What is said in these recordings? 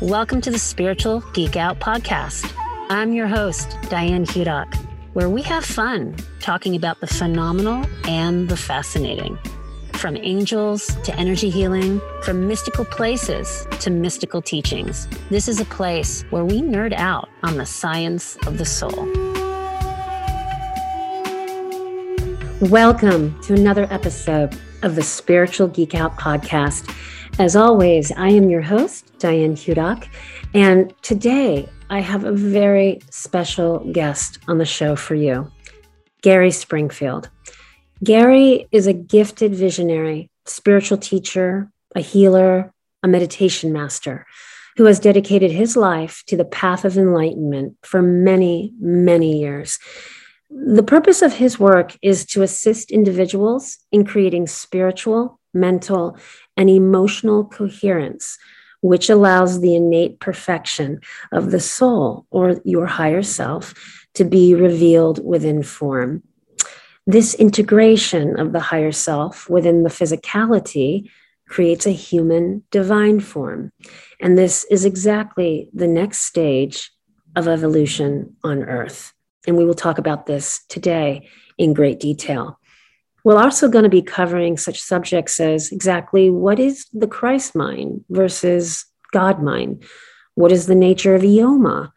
Welcome to the Spiritual Geek Out Podcast. I'm your host, Diane Hudock, where we have fun talking about the phenomenal and the fascinating. From angels to energy healing, from mystical places to mystical teachings. This is a place where we nerd out on the science of the soul. Welcome to another episode of the Spiritual Geek Out Podcast. As always, I am your host, Diane Hudock, and today I have a very special guest on the show for you, Gary Springfield. Gary is a gifted visionary, spiritual teacher, a healer, a meditation master who has dedicated his life to the path of enlightenment for many, many years. The purpose of his work is to assist individuals in creating spiritual, mental, and emotional coherence, which allows the innate perfection of the soul or your higher self to be revealed within form. This integration of the higher self within the physicality creates a human divine form. And this is exactly the next stage of evolution on Earth. And we will talk about this today in great detail. We're also going to be covering such subjects as exactly what is the Christ mind versus God mind? What is the nature of Ioma?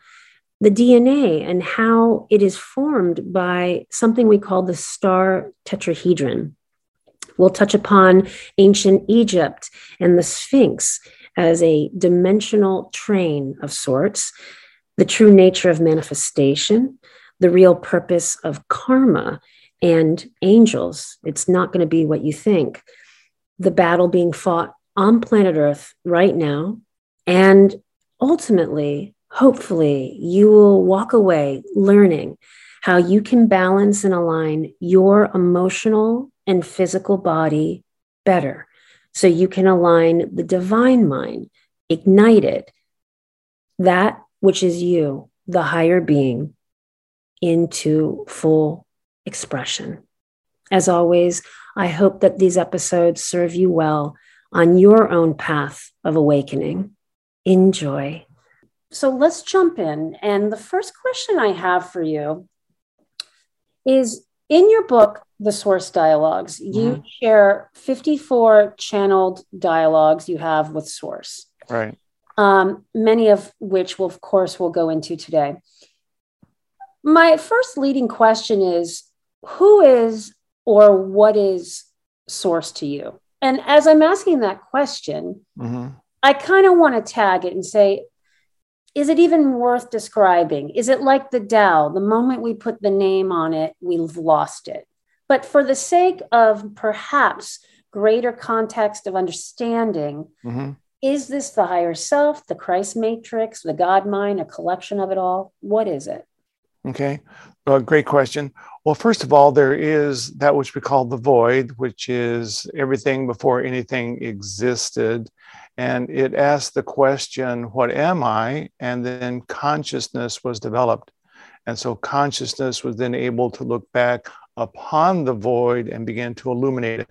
The DNA and how it is formed by something we call the star tetrahedron. We'll touch upon ancient Egypt and the Sphinx as a dimensional train of sorts, the true nature of manifestation, the real purpose of karma and angels. It's not going to be what you think. The battle being fought on planet Earth right now, and ultimately, hopefully, you will walk away learning how you can balance and align your emotional and physical body better so you can align the divine mind, ignite it, that which is you, the higher being, into full expression. As always, I hope that these episodes serve you well on your own path of awakening. Enjoy. So let's jump in. And the first question I have for you is, in your book, The Source Dialogues, you share 54 channeled dialogues you have with Source. Right. Many of which, we'll go into today. My first leading question is, who is or what is Source to you? And as I'm asking that question, I kind of want to tag it and say, is it even worth describing? Is it like the Tao? The moment we put the name on it, we've lost it. But for the sake of perhaps greater context of understanding, is this the higher self, the Christ matrix, the God mind, a collection of it all? What is it? Okay, well, great question. Well, first of all, there is that which we call the void, which is everything before anything existed. And it asked the question, what am I? And then consciousness was developed. And so consciousness was then able to look back upon the void and begin to illuminate it.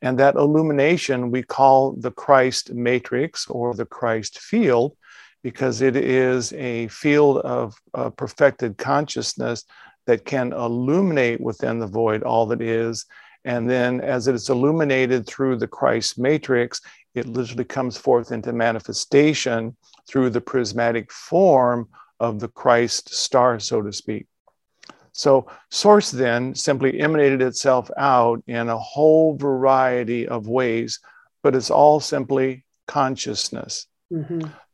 And that illumination we call the Christ matrix or the Christ field, because it is a field of perfected consciousness that can illuminate within the void all that is. And then as it is illuminated through the Christ matrix, it literally comes forth into manifestation through the prismatic form of the Christ star, so to speak. So Source then simply emanated itself out in a whole variety of ways, but it's all simply consciousness.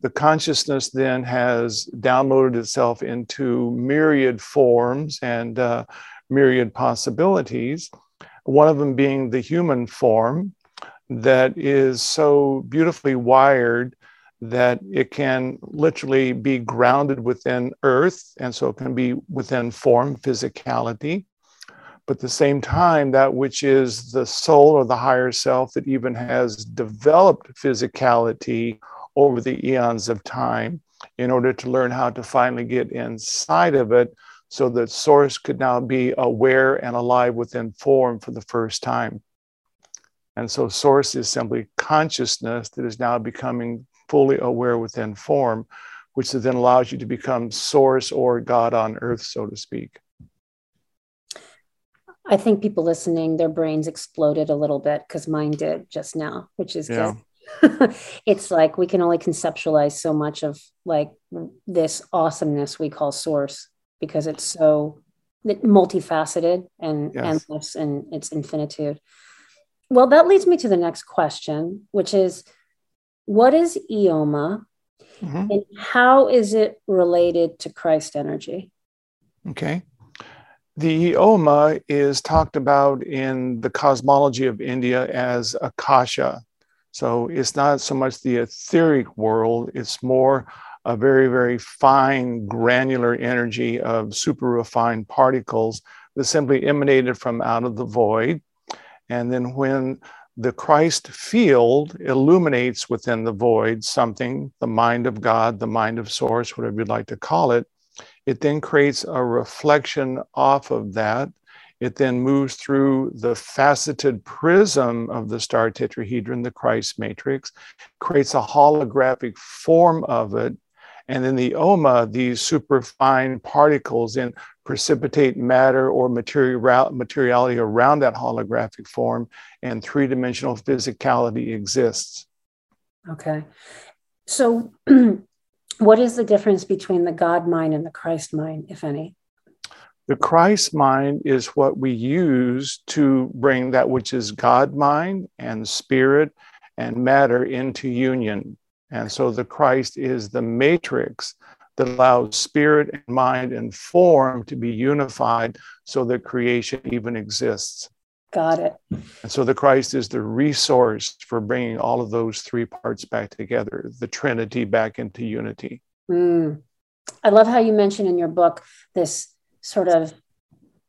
The consciousness then has downloaded itself into myriad forms and myriad possibilities, one of them being the human form that is so beautifully wired that it can literally be grounded within Earth, and so it can be within form, physicality. But at the same time, that which is the soul or the higher self that even has developed physicality over the eons of time in order to learn how to finally get inside of it so that Source could now be aware and alive within form for the first time. And so Source is simply consciousness that is now becoming fully aware within form, which then allows you to become source or God on earth, so to speak. I think people listening, their brains exploded a little bit because mine did just now, which is good. It's like we can only conceptualize so much of like this awesomeness we call source because it's so multifaceted and endless in its infinitude. Well, that leads me to the next question, which is, what is Ioma and how is it related to Christ energy? Okay. The Ioma is talked about in the cosmology of India as Akasha. So it's not so much the etheric world, it's more a very, very fine granular energy of super refined particles that simply emanated from out of the void. And then when the Christ field illuminates within the void something, the mind of God, the mind of source, whatever you'd like to call it, it then creates a reflection off of that. It then moves through the faceted prism of the star tetrahedron, the Christ matrix, creates a holographic form of it. And in the Ioma, these superfine particles then precipitate matter or materiality around that holographic form, and three-dimensional physicality exists. Okay. So what is the difference between the God mind and the Christ mind, if any? The Christ mind is what we use to bring that which is God mind and spirit and matter into union. And so the Christ is the matrix that allows spirit and mind and form to be unified so that creation even exists. Got it. And so the Christ is the resource for bringing all of those three parts back together, the Trinity back into unity. I love how you mentioned in your book this sort of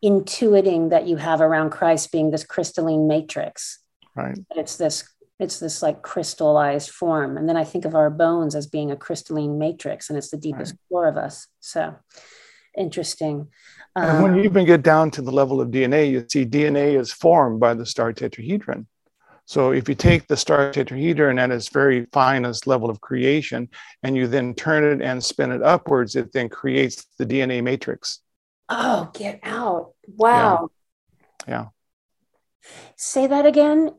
intuiting that you have around Christ being this crystalline matrix. Right. It's this like crystallized form. And then I think of our bones as being a crystalline matrix, and it's the deepest core of us. So interesting. And when you even get down to the level of DNA, you see DNA is formed by the star tetrahedron. So if you take the star tetrahedron at its very finest level of creation, and you then turn it and spin it upwards, it then creates the DNA matrix. Oh, get out. Wow. Yeah. Say that again.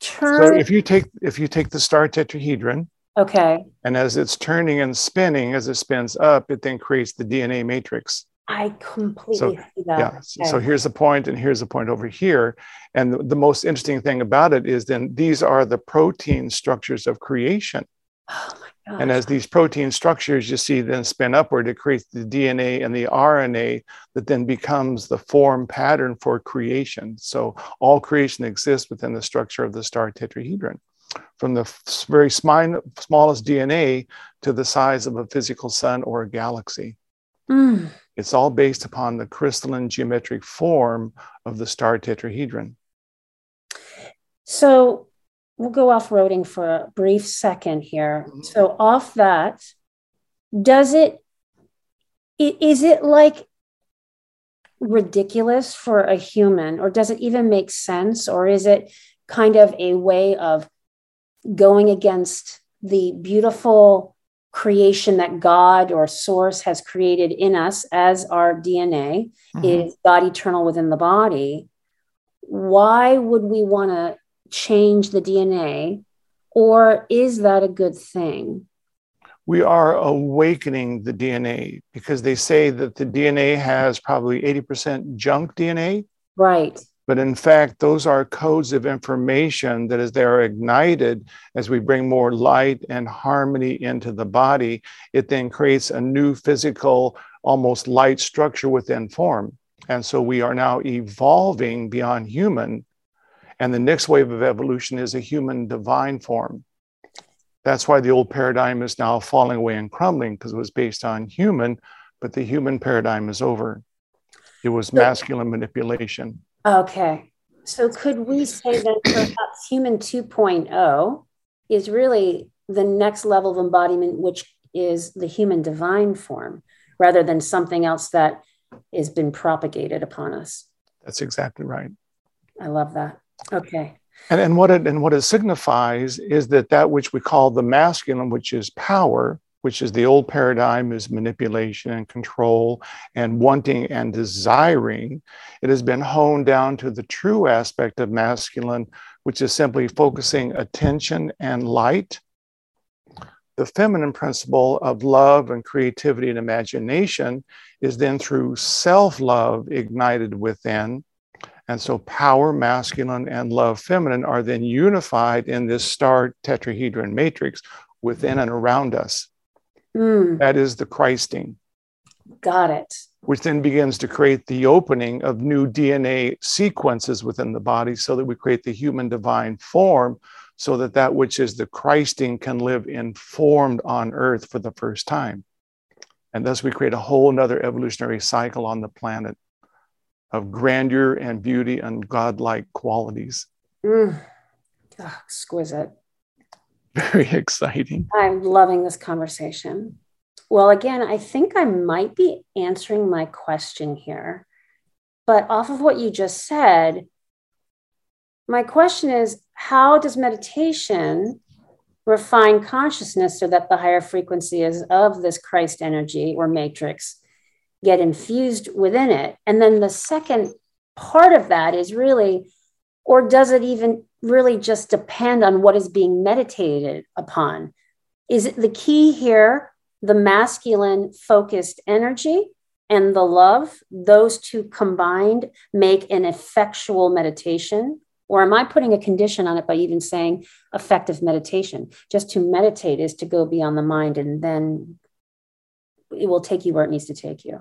So if you take the star tetrahedron, and as it's turning and spinning, as it spins up, it then creates the DNA matrix. I completely see that. Yeah. Okay. So here's the point, and here's the point over here. And the most interesting thing about it is then these are the protein structures of creation. Oh my gosh. And as these protein structures, you see then spin upward, it creates the DNA and the RNA that then becomes the form pattern for creation. So all creation exists within the structure of the star tetrahedron, from the very smallest DNA to the size of a physical sun or a galaxy. It's all based upon the crystalline geometric form of the star tetrahedron. So we'll go off-roading for a brief second here. So off that, is it like ridiculous for a human, or does it even make sense? Or is it kind of a way of going against the beautiful creation that God or source has created in us, as our DNA is God eternal within the body? Why would we want to change the DNA, or is that a good thing? We are awakening the DNA, because they say that the DNA has probably 80% junk DNA. Right. But in fact, those are codes of information that, as they are ignited, as we bring more light and harmony into the body, it then creates a new physical, almost light structure within form. And so we are now evolving beyond human. And the next wave of evolution is a human divine form. That's why the old paradigm is now falling away and crumbling, because it was based on human, but the human paradigm is over. It was masculine manipulation. Okay. So could we say that perhaps human 2.0 is really the next level of embodiment, which is the human divine form, rather than something else that has been propagated upon us? That's exactly right. I love that. Okay. And what it signifies is that which we call the masculine, which is power, which is the old paradigm, is manipulation and control and wanting and desiring. It has been honed down to the true aspect of masculine, which is simply focusing attention and light. The feminine principle of love and creativity and imagination is then through self-love ignited within. And so power, masculine, and love, feminine, are then unified in this star tetrahedron matrix within and around us. That is the Christing. Got it. Which then begins to create the opening of new DNA sequences within the body so that we create the human divine form so that that which is the Christing can live informed on earth for the first time. And thus we create a whole nother evolutionary cycle on the planet of grandeur and beauty and godlike qualities. Oh, exquisite. Very exciting. I'm loving this conversation. Well, again, I think I might be answering my question here, but off of what you just said, my question is, how does meditation refine consciousness so that the higher frequencies of this Christ energy or matrix get infused within it? And then the second part of that is really, or does it even really just depend on what is being meditated upon? Is it the key here, the masculine focused energy and the love, those two combined make an effectual meditation? Or am I putting a condition on it by even saying effective meditation? Just to meditate is to go beyond the mind, and then it will take you where it needs to take you.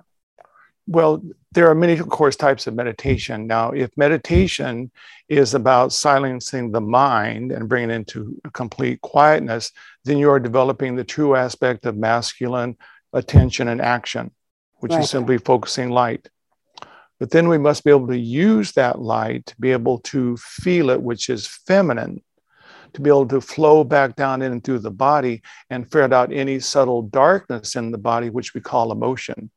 Well, there are many, of course, types of meditation. Now, if meditation is about silencing the mind and bringing it into complete quietness, then you are developing the true aspect of masculine attention and action, which is simply focusing light. But then we must be able to use that light, be able to feel it, which is feminine, to be able to flow back down in and through the body and ferret out any subtle darkness in the body, which we call emotion,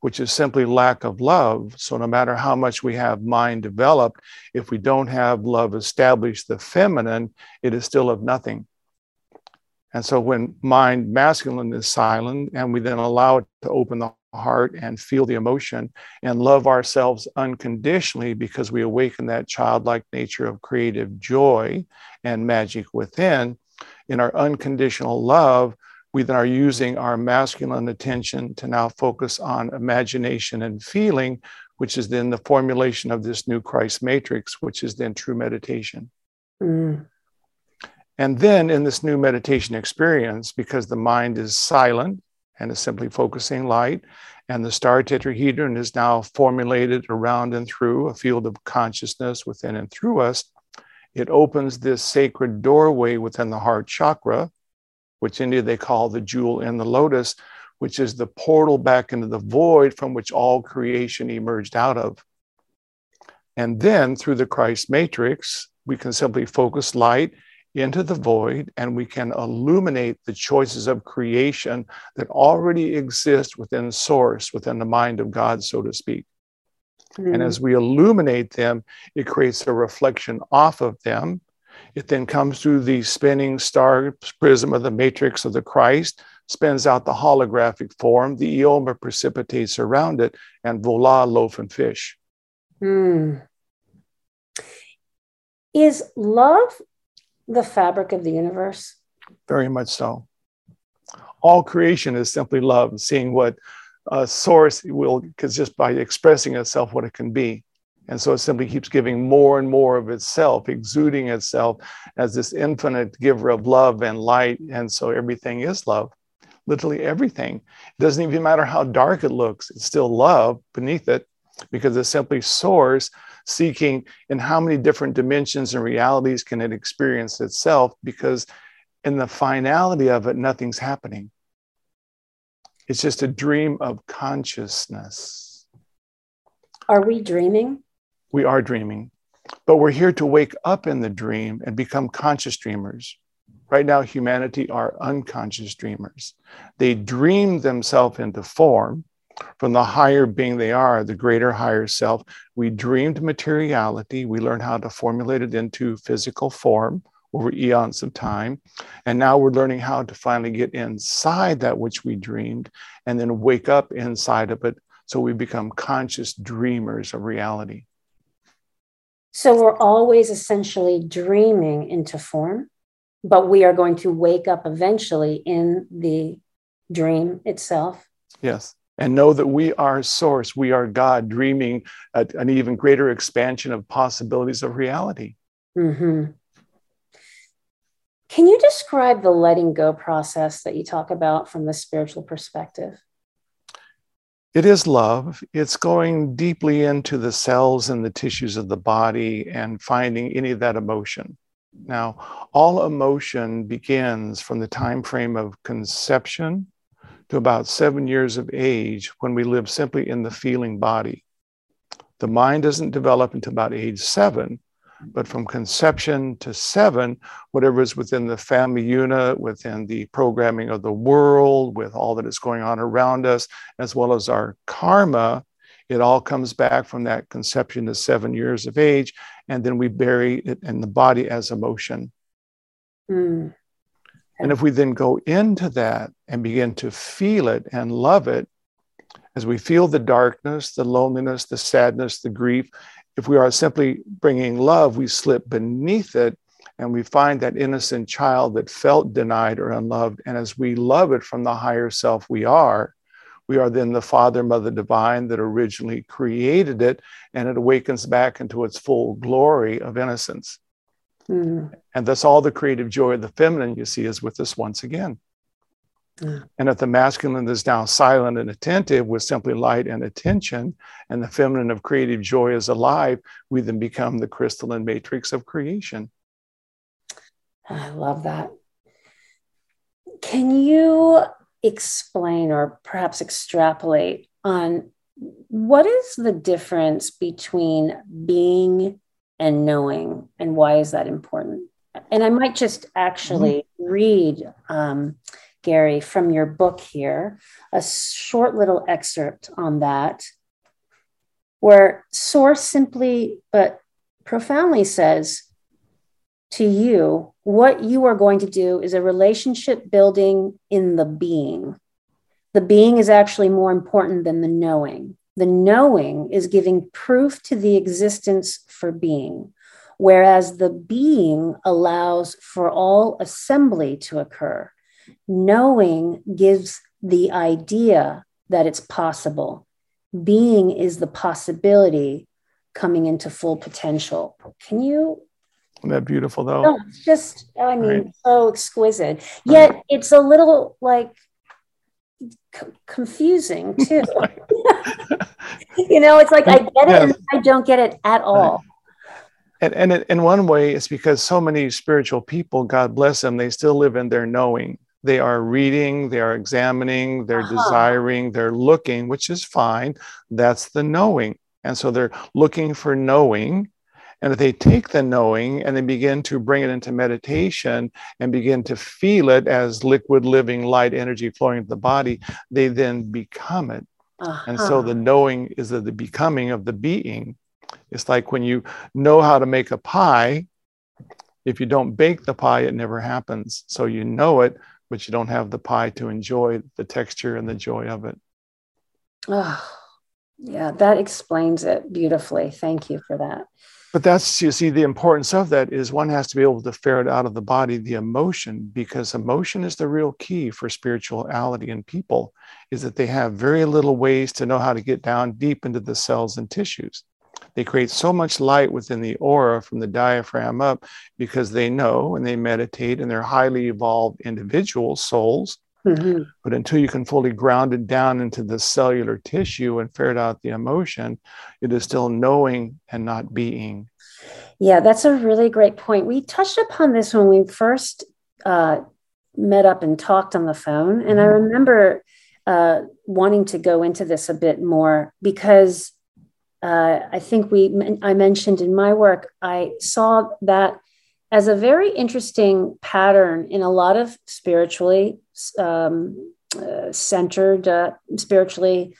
which is simply lack of love. So no matter how much we have mind developed, if we don't have love established, the feminine, it is still of nothing. And so when mind masculine is silent and we then allow it to open the heart and feel the emotion and love ourselves unconditionally, because we awaken that childlike nature of creative joy and magic within, in our unconditional love, we then are using our masculine attention to now focus on imagination and feeling, which is then the formulation of this new Christ matrix, which is then true meditation. And then in this new meditation experience, because the mind is silent and is simply focusing light, and the star tetrahedron is now formulated around and through a field of consciousness within and through us, it opens this sacred doorway within the heart chakra, which in India they call the jewel in the lotus, which is the portal back into the void from which all creation emerged out of. And then through the Christ matrix, we can simply focus light into the void, and we can illuminate the choices of creation that already exist within source, within the mind of God, so to speak. And as we illuminate them, it creates a reflection off of them. It then comes through the spinning star prism of the matrix of the Christ, spins out the holographic form, the Ioma precipitates around it, and voila, loaf and fish. Is love the fabric of the universe? Very much so. All creation is simply love, seeing what a source will, because just by expressing itself, what it can be. And so it simply keeps giving more and more of itself, exuding itself as this infinite giver of love and light. And so everything is love, literally everything. It doesn't even matter how dark it looks. It's still love beneath it, because it's simply source seeking in how many different dimensions and realities can it experience itself, because in the finality of it, nothing's happening. It's just a dream of consciousness. Are we dreaming? We are dreaming, but we're here to wake up in the dream and become conscious dreamers. Right now, humanity are unconscious dreamers. They dream themselves into form, From the higher being they are, the greater higher self, we dreamed materiality. We learned how to formulate it into physical form over eons of time. And now we're learning how to finally get inside that which we dreamed and then wake up inside of it. So we become conscious dreamers of reality. So we're always essentially dreaming into form, but we are going to wake up eventually in the dream itself. Yes. And know that we are source. We are God dreaming at an even greater expansion of possibilities of reality. Mm-hmm. Can you describe the letting go process that you talk about from the spiritual perspective? It is love. It's going deeply into the cells and the tissues of the body and finding any of that emotion. Now, all emotion begins from the time frame of conception to about 7 years of age, when we live simply in the feeling body. The mind doesn't develop until about age 7, but from conception to 7, whatever is within the family unit, within the programming of the world, with all that is going on around us, as well as our karma, it all comes back from that conception to 7 years of age, and then we bury it in the body as emotion. Mm. And if we then go into that and begin to feel it and love it, as we feel the darkness, the loneliness, the sadness, the grief, if we are simply bringing love, we slip beneath it and we find that innocent child that felt denied or unloved. And as we love it from the higher self we are then the Father, Mother, Divine that originally created it, and it awakens back into its full glory of innocence. Mm. And that's all the creative joy of the feminine, you see, is with us once again. Mm. And if the masculine is now silent and attentive with simply light and attention, and the feminine of creative joy is alive, we then become the crystalline matrix of creation. I love that. Can you explain or perhaps extrapolate on what is the difference between being and knowing, and why is that important? And I might just actually read, Gary, from your book here, a short little excerpt on that, where Source simply but profoundly says to you, what you are going to do is a relationship building in the being. The being is actually more important than the knowing. The knowing is giving proof to the existence for being, whereas the being allows for all assembly to occur. Knowing gives the idea that it's possible. Being is the possibility coming into full potential. Can you? Isn't that beautiful, though? No, it's just, I mean, right. So exquisite. Yet it's a little like confusing, too. You know, it's like, I get it, and I don't get it at all. And in one way, it's because so many spiritual people, God bless them, they still live in their knowing. They are reading, they are examining, they're desiring, they're looking, which is fine. That's the knowing. And so they're looking for knowing. And if they take the knowing and they begin to bring it into meditation and begin to feel it as liquid, living, light energy flowing into the body, they then become it. And so the knowing is the becoming of the being. It's like when you know how to make a pie, if you don't bake the pie, it never happens. So you know it, but you don't have the pie to enjoy the texture and the joy of it. Oh, yeah, that explains it beautifully. Thank you for that. But that's, you see, the importance of that is one has to be able to ferret out of the body the emotion, because emotion is the real key for spirituality in people, is that they have very little ways to know how to get down deep into the cells and tissues. They create so much light within the aura from the diaphragm up because they know and they meditate, and they're highly evolved individual souls. Mm-hmm. But until you can fully ground it down into the cellular tissue and ferret out the emotion, it is still knowing and not being. Yeah, that's a really great point. We touched upon this when we first met up and talked on the phone. And I remember wanting to go into this a bit more because I think I mentioned in my work, I saw that as a very interesting pattern in a lot of spiritually centered, spiritually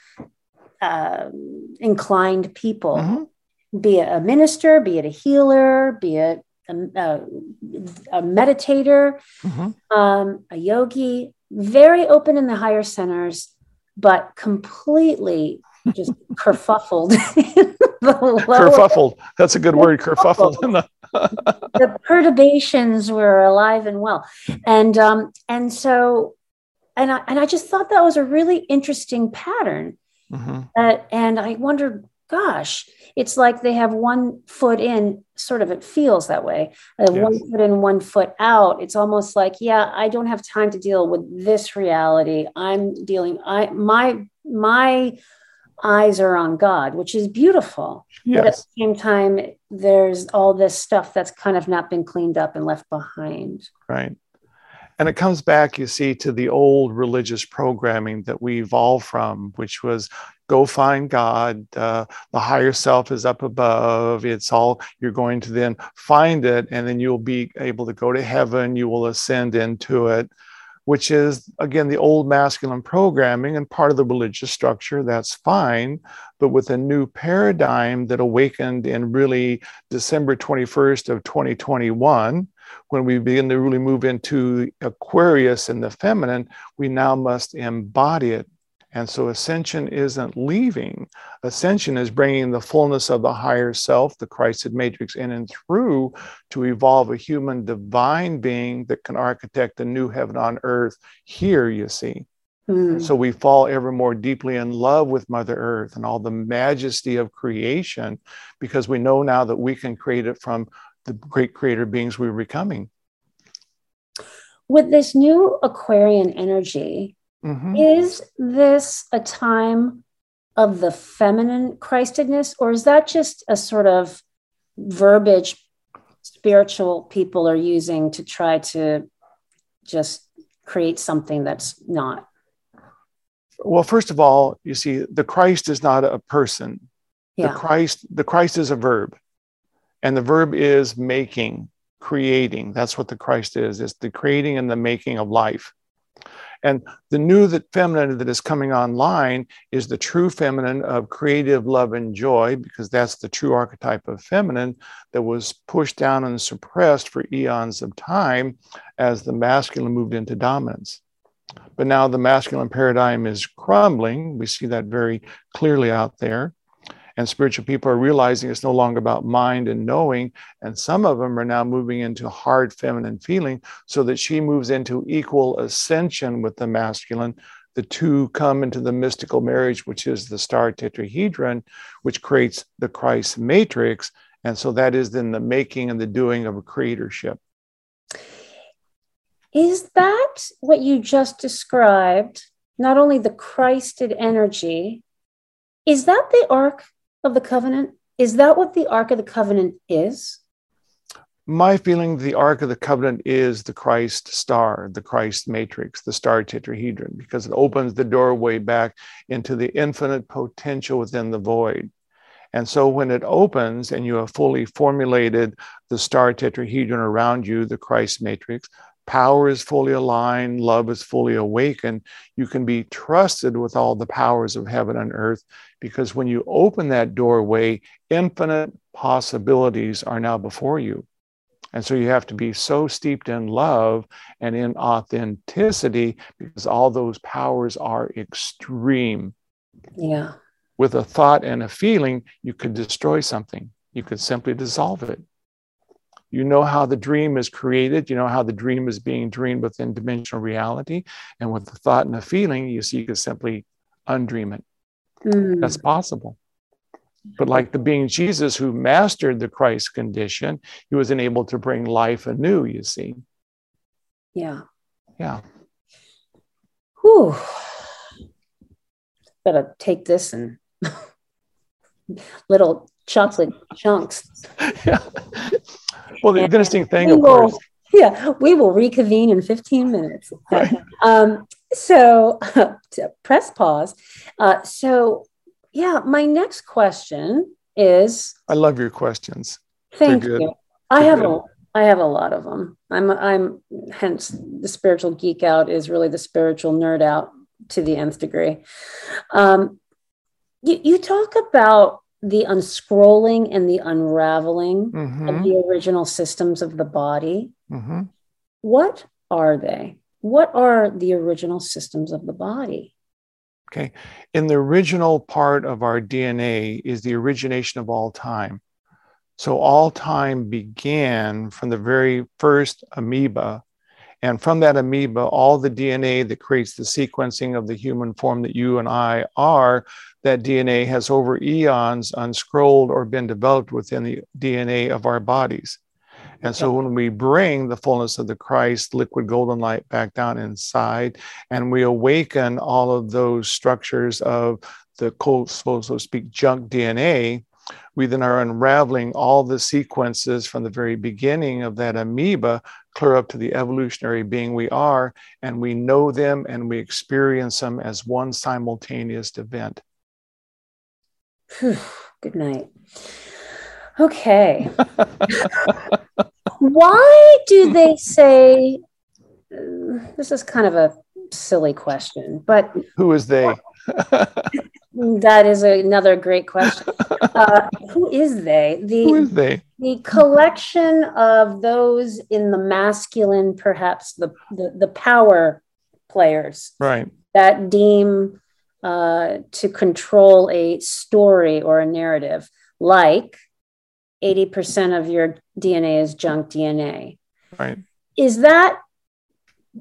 inclined people, mm-hmm. be it a minister, be it a healer, be it a meditator, mm-hmm. A yogi, very open in the higher centers, but completely just kerfuffled. Kerfuffled. That's a good word. Kerfuffled. The perturbations were alive and well. And I just thought that was a really interesting pattern. Mm-hmm. And I wondered, gosh, it's like they have one foot in, sort of, it feels that way. Yes. One foot in, one foot out. It's almost like, yeah, I don't have time to deal with this reality. My eyes are on God, which is beautiful. Yes. But at the same time, there's all this stuff that's kind of not been cleaned up and left behind. Right. And it comes back, you see, to the old religious programming that we evolved from, which was go find God. The higher self is up above. It's all, you're going to then find it, and then you'll be able to go to heaven. You will ascend into it, which is, again, the old masculine programming and part of the religious structure. That's fine. But with a new paradigm that awakened in really December 21st of 2021, when we begin to really move into Aquarius and the feminine, we now must embody it. And so ascension isn't leaving. Ascension is bringing the fullness of the higher self, the Christ matrix, in and through to evolve a human divine being that can architect a new heaven on earth here, you see. Mm. So we fall ever more deeply in love with Mother Earth and all the majesty of creation, because we know now that we can create it from the great creator beings we were becoming. With this new Aquarian energy, mm-hmm. is this a time of the feminine Christedness, or is that just a sort of verbiage spiritual people are using to try to just create something that's not? Well, first of all, you see, the Christ is not a person. Yeah. The Christ is a verb, and the verb is making, creating. That's what the Christ is. It's the creating and the making of life. And the new that feminine that is coming online is the true feminine of creative love and joy, because that's the true archetype of feminine that was pushed down and suppressed for eons of time as the masculine moved into dominance. But now the masculine paradigm is crumbling. We see that very clearly out there. And spiritual people are realizing it's no longer about mind and knowing. And some of them are now moving into hard feminine feeling, so that she moves into equal ascension with the masculine. The two come into the mystical marriage, which is the star tetrahedron, which creates the Christ matrix. And so that is then the making and the doing of a creatorship. Is that what you just described? Not only the Christed energy, is that the arc of the covenant? Is that what the Ark of the Covenant is? My feeling, the Ark of the Covenant is the Christ star, the Christ matrix, the star tetrahedron, because it opens the doorway back into the infinite potential within the void. And so when it opens and you have fully formulated the star tetrahedron around you, the Christ matrix, power is fully aligned, love is fully awakened. You can be trusted with all the powers of heaven and earth, because when you open that doorway, infinite possibilities are now before you. And so you have to be so steeped in love and in authenticity, because all those powers are extreme. Yeah. With a thought and a feeling, you could destroy something. You could simply dissolve it. You know how the dream is created. You know how the dream is being dreamed within dimensional reality. And with the thought and the feeling, you see, you can simply undream it. Mm. That's possible. But like the being Jesus, who mastered the Christ condition, he was enabled to bring life anew, you see. Yeah. Yeah. Whew. Gotta take this and little chocolate chunks. Yeah. Well, the interesting thing, of course. Yeah, we will reconvene in 15 minutes. Right. To press pause. My next question is. I love your questions. Thank you. I have a lot of them. Hence the spiritual geek out is really the spiritual nerd out to the nth degree. You talk about the unscrolling and the unraveling of the original systems of the body. What are they? What are the original systems of the body? Okay. In the original part of our DNA is the origination of all time. So all time began from the very first amoeba. And from that amoeba, all the DNA that creates the sequencing of the human form that you and I are, that DNA has over eons unscrolled or been developed within the DNA of our bodies. And so when we bring the fullness of the Christ liquid golden light back down inside, and we awaken all of those structures of the cold, so to speak, junk DNA, we then are unraveling all the sequences from the very beginning of that amoeba, clear up to the evolutionary being we are, and we know them and we experience them as one simultaneous event. Good night. Okay. Why do they say, this is kind of a silly question, but who is they? That is another great question. Who is they? The collection of those in the masculine, perhaps the power players, right? That deem to control a story or a narrative, like 80% of your DNA is junk DNA. Right. Is that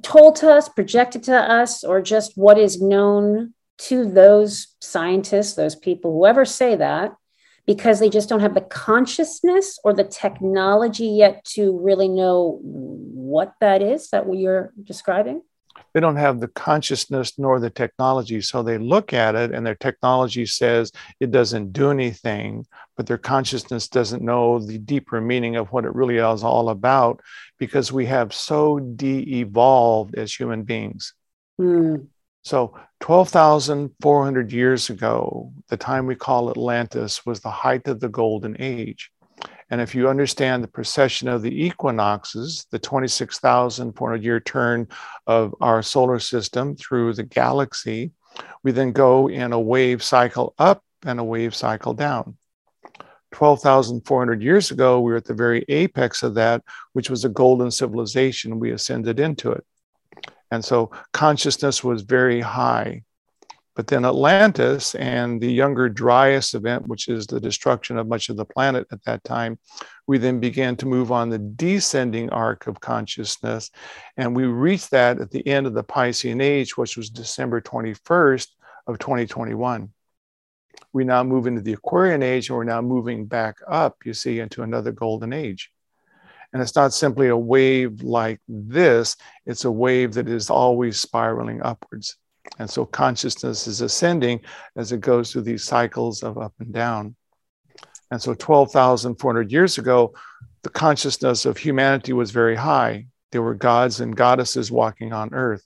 told to us, projected to us, or just what is known to those scientists, those people, whoever say that, because they just don't have the consciousness or the technology yet to really know what that is that you're describing? They don't have the consciousness nor the technology. So they look at it and their technology says it doesn't do anything, but their consciousness doesn't know the deeper meaning of what it really is all about, because we have so de-evolved as human beings. So 12,400 years ago, the time we call Atlantis was the height of the Golden Age. And if you understand the precession of the equinoxes, the 26,400 year turn of our solar system through the galaxy, we then go in a wave cycle up and a wave cycle down. 12,400 years ago, we were at the very apex of that, which was a golden civilization. We ascended into it. And so consciousness was very high. But then Atlantis and the Younger Dryas event, which is the destruction of much of the planet at that time, we then began to move on the descending arc of consciousness. And we reached that at the end of the Piscean Age, which was December 21st of 2021. We now move into the Aquarian Age, and we're now moving back up, you see, into another golden age. And it's not simply a wave like this. It's a wave that is always spiraling upwards. And so consciousness is ascending as it goes through these cycles of up and down. And so 12,400 years ago, the consciousness of humanity was very high. There were gods and goddesses walking on earth.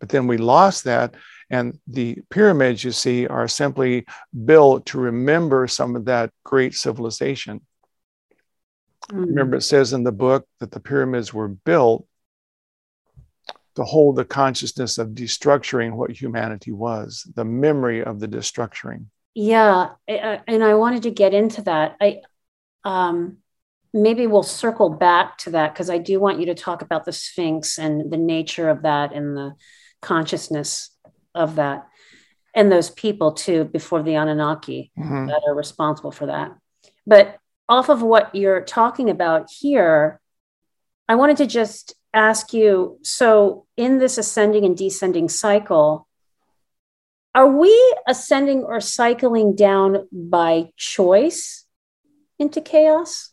But then we lost that. And the pyramids, you see, are simply built to remember some of that great civilization. Remember, it says in the book that the pyramids were built to hold the consciousness of destructuring what humanity was, the memory of the destructuring. Yeah, and I wanted to get into that. Maybe we'll circle back to that, because I do want you to talk about the Sphinx and the nature of that and the consciousness of that and those people too before the Anunnaki that are responsible for that. But off of what you're talking about here, I wanted to just ask you, so in this ascending and descending cycle, are we ascending or cycling down by choice into chaos?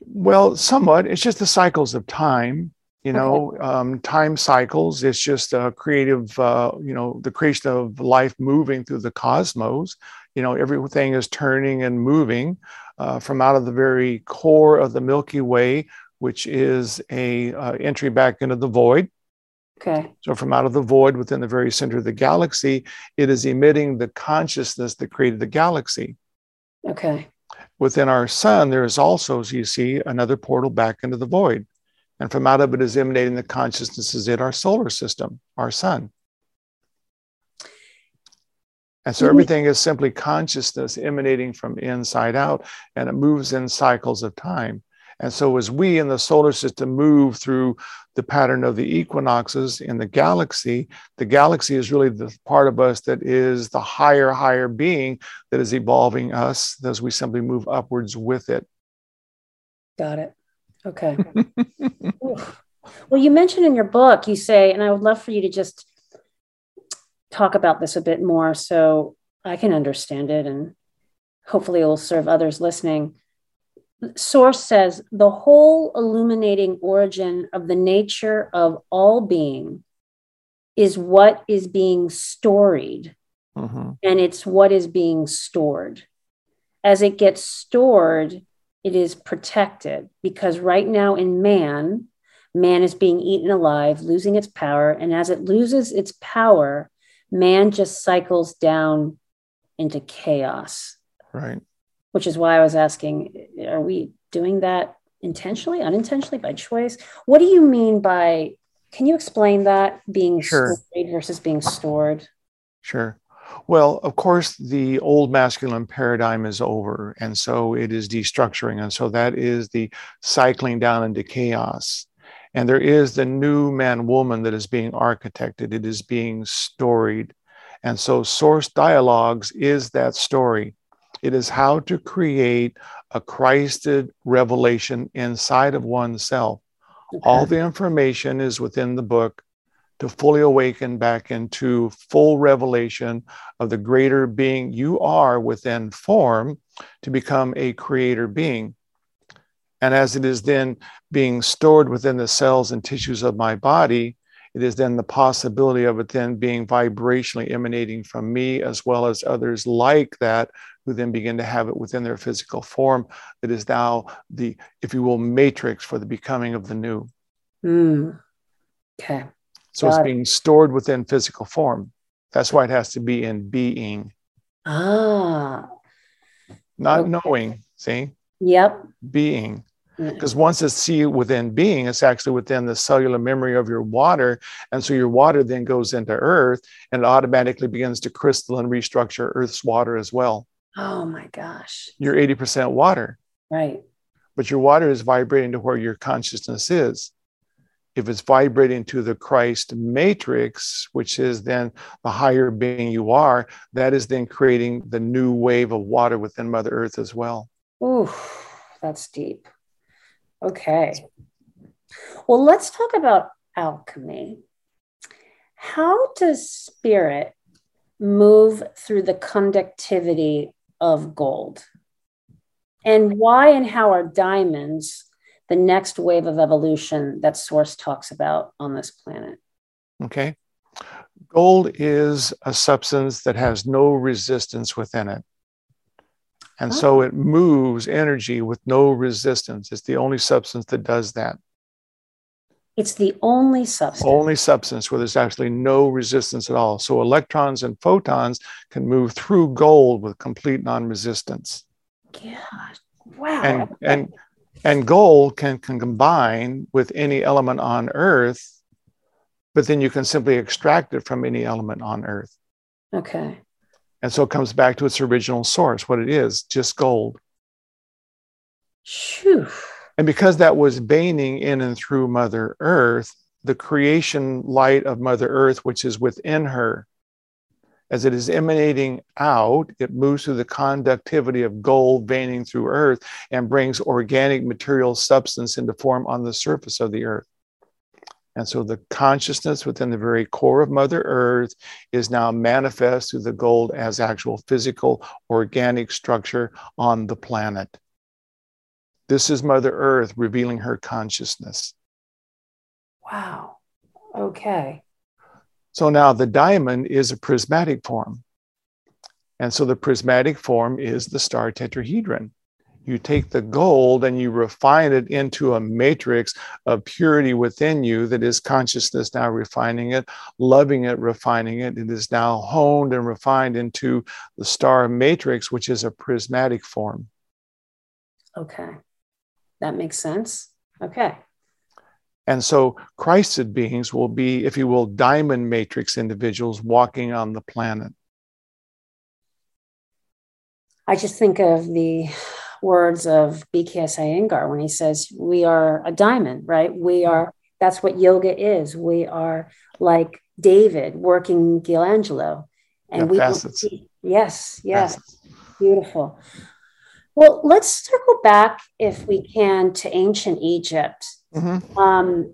Well, somewhat. It's just the cycles of time, you know, time cycles. It's just a creative, you know, the creation of life moving through the cosmos. You know, everything is turning and moving from out of the very core of the Milky Way, which is a entry back into the void. Okay. So from out of the void within the very center of the galaxy, it is emitting the consciousness that created the galaxy. Okay. Within our sun, there is also, as you see, another portal back into the void. And from out of it is emanating the consciousnesses in our solar system, our sun. And so everything is simply consciousness emanating from inside out, and it moves in cycles of time. And so as we in the solar system move through the pattern of the equinoxes in the galaxy is really the part of us that is the higher being that is evolving us as we simply move upwards with it. Got it. Okay. Well, you mentioned in your book, you say, and I would love for you to just talk about this a bit more so I can understand it and hopefully it will serve others listening. Source says, the whole illuminating origin of the nature of all being is what is being storied, and it's what is being stored. As it gets stored, it is protected, because right now in man, man is being eaten alive, losing its power. And as it loses its power, man just cycles down into chaos. Right. Which is why I was asking, are we doing that intentionally, unintentionally, by choice? What do you mean by, can you explain that, being stored versus being stored? Sure. Well, of course, the old masculine paradigm is over, and so it is destructuring. And so that is the cycling down into chaos. And there is the new man, woman that is being architected. It is being storied. And so Source Dialogues is that story. It is how to create a Christed revelation inside of oneself. Okay. All the information is within the book to fully awaken back into full revelation of the greater being you are within form, to become a creator being. And as it is then being stored within the cells and tissues of my body, it is then the possibility of it then being vibrationally emanating from me as well as others like that, who then begin to have it within their physical form. That is now the, if you will, matrix for the becoming of the new. Okay. So it's being stored within physical form. That's why it has to be in being. Knowing, see? Yep. Being. Because once it's seen within being, it's actually within the cellular memory of your water. And so your water then goes into earth, and it automatically begins to crystalline restructure earth's water as well. Oh my gosh. You're 80% water. Right. But your water is vibrating to where your consciousness is. If it's vibrating to the Christ matrix, which is then the higher being you are, that is then creating the new wave of water within Mother Earth as well. Ooh, that's deep. Okay. Well, let's talk about alchemy. How does spirit move through the conductivity of gold? And why and how are diamonds the next wave of evolution that Source talks about on this planet? Okay. Gold is a substance that has no resistance within it. And so it moves energy with no resistance. It's the only substance that does that. It's the only substance. Only substance where there's actually no resistance at all. So electrons and photons can move through gold with complete non-resistance. God, wow. And gold can combine with any element on Earth, but then you can simply extract it from any element on Earth. Okay. And so it comes back to its original source, what it is, just gold. Phew. And because that was baning in and through Mother Earth, the creation light of Mother Earth, which is within her, as it is emanating out, it moves through the conductivity of gold veining through Earth and brings organic material substance into form on the surface of the Earth. And so the consciousness within the very core of Mother Earth is now manifest through the gold as actual physical organic structure on the planet. This is Mother Earth revealing her consciousness. Wow. Okay. So now the diamond is a prismatic form. And so the prismatic form is the star tetrahedron. You take the gold and you refine it into a matrix of purity within you that is consciousness now refining it, loving it, refining it. It is now honed and refined into the star matrix, which is a prismatic form. Okay. That makes sense. Okay. And so Christed beings will be, if you will, diamond matrix individuals walking on the planet. I just think of the words of BKS Iyengar when he says, we are a diamond, right? We are, that's what yoga is. We are like David working Michelangelo. And we facets. Yes, yes. Facets. Beautiful. Well, let's circle back, if we can, to ancient Egypt. Mm-hmm.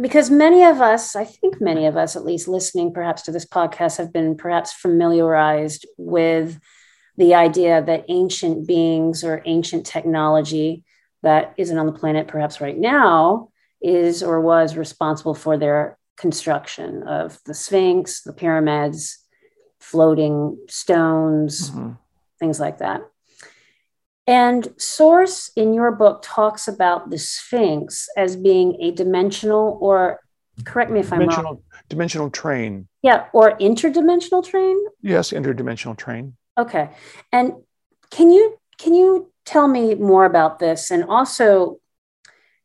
Because many of us, I think many of us, at least listening perhaps to this podcast, have been perhaps familiarized with the idea that ancient beings or ancient technology that isn't on the planet perhaps right now is or was responsible for their construction of the Sphinx, the pyramids, floating stones, mm-hmm. things like that. And Source in your book talks about the Sphinx as being a dimensional, or correct me if I'm wrong. Dimensional train. Yeah, or interdimensional train? Yes, interdimensional train. Okay. And can you tell me more about this? And also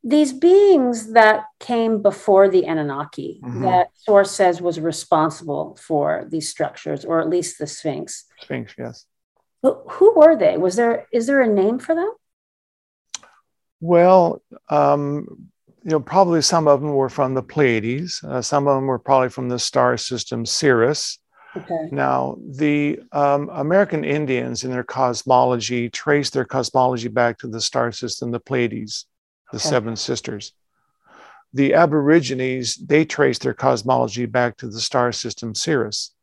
these beings that came before the Anunnaki, mm-hmm. that Source says was responsible for these structures, or at least the Sphinx. Sphinx, yes. Who were they? Is there a name for them? Well, you know, probably some of them were from the Pleiades. Some of them were probably from the star system Sirius. Okay. Now, the American Indians in their cosmology traced their cosmology back to the star system, the Pleiades, the okay. Seven Sisters. The Aborigines, they traced their cosmology back to the star system Sirius.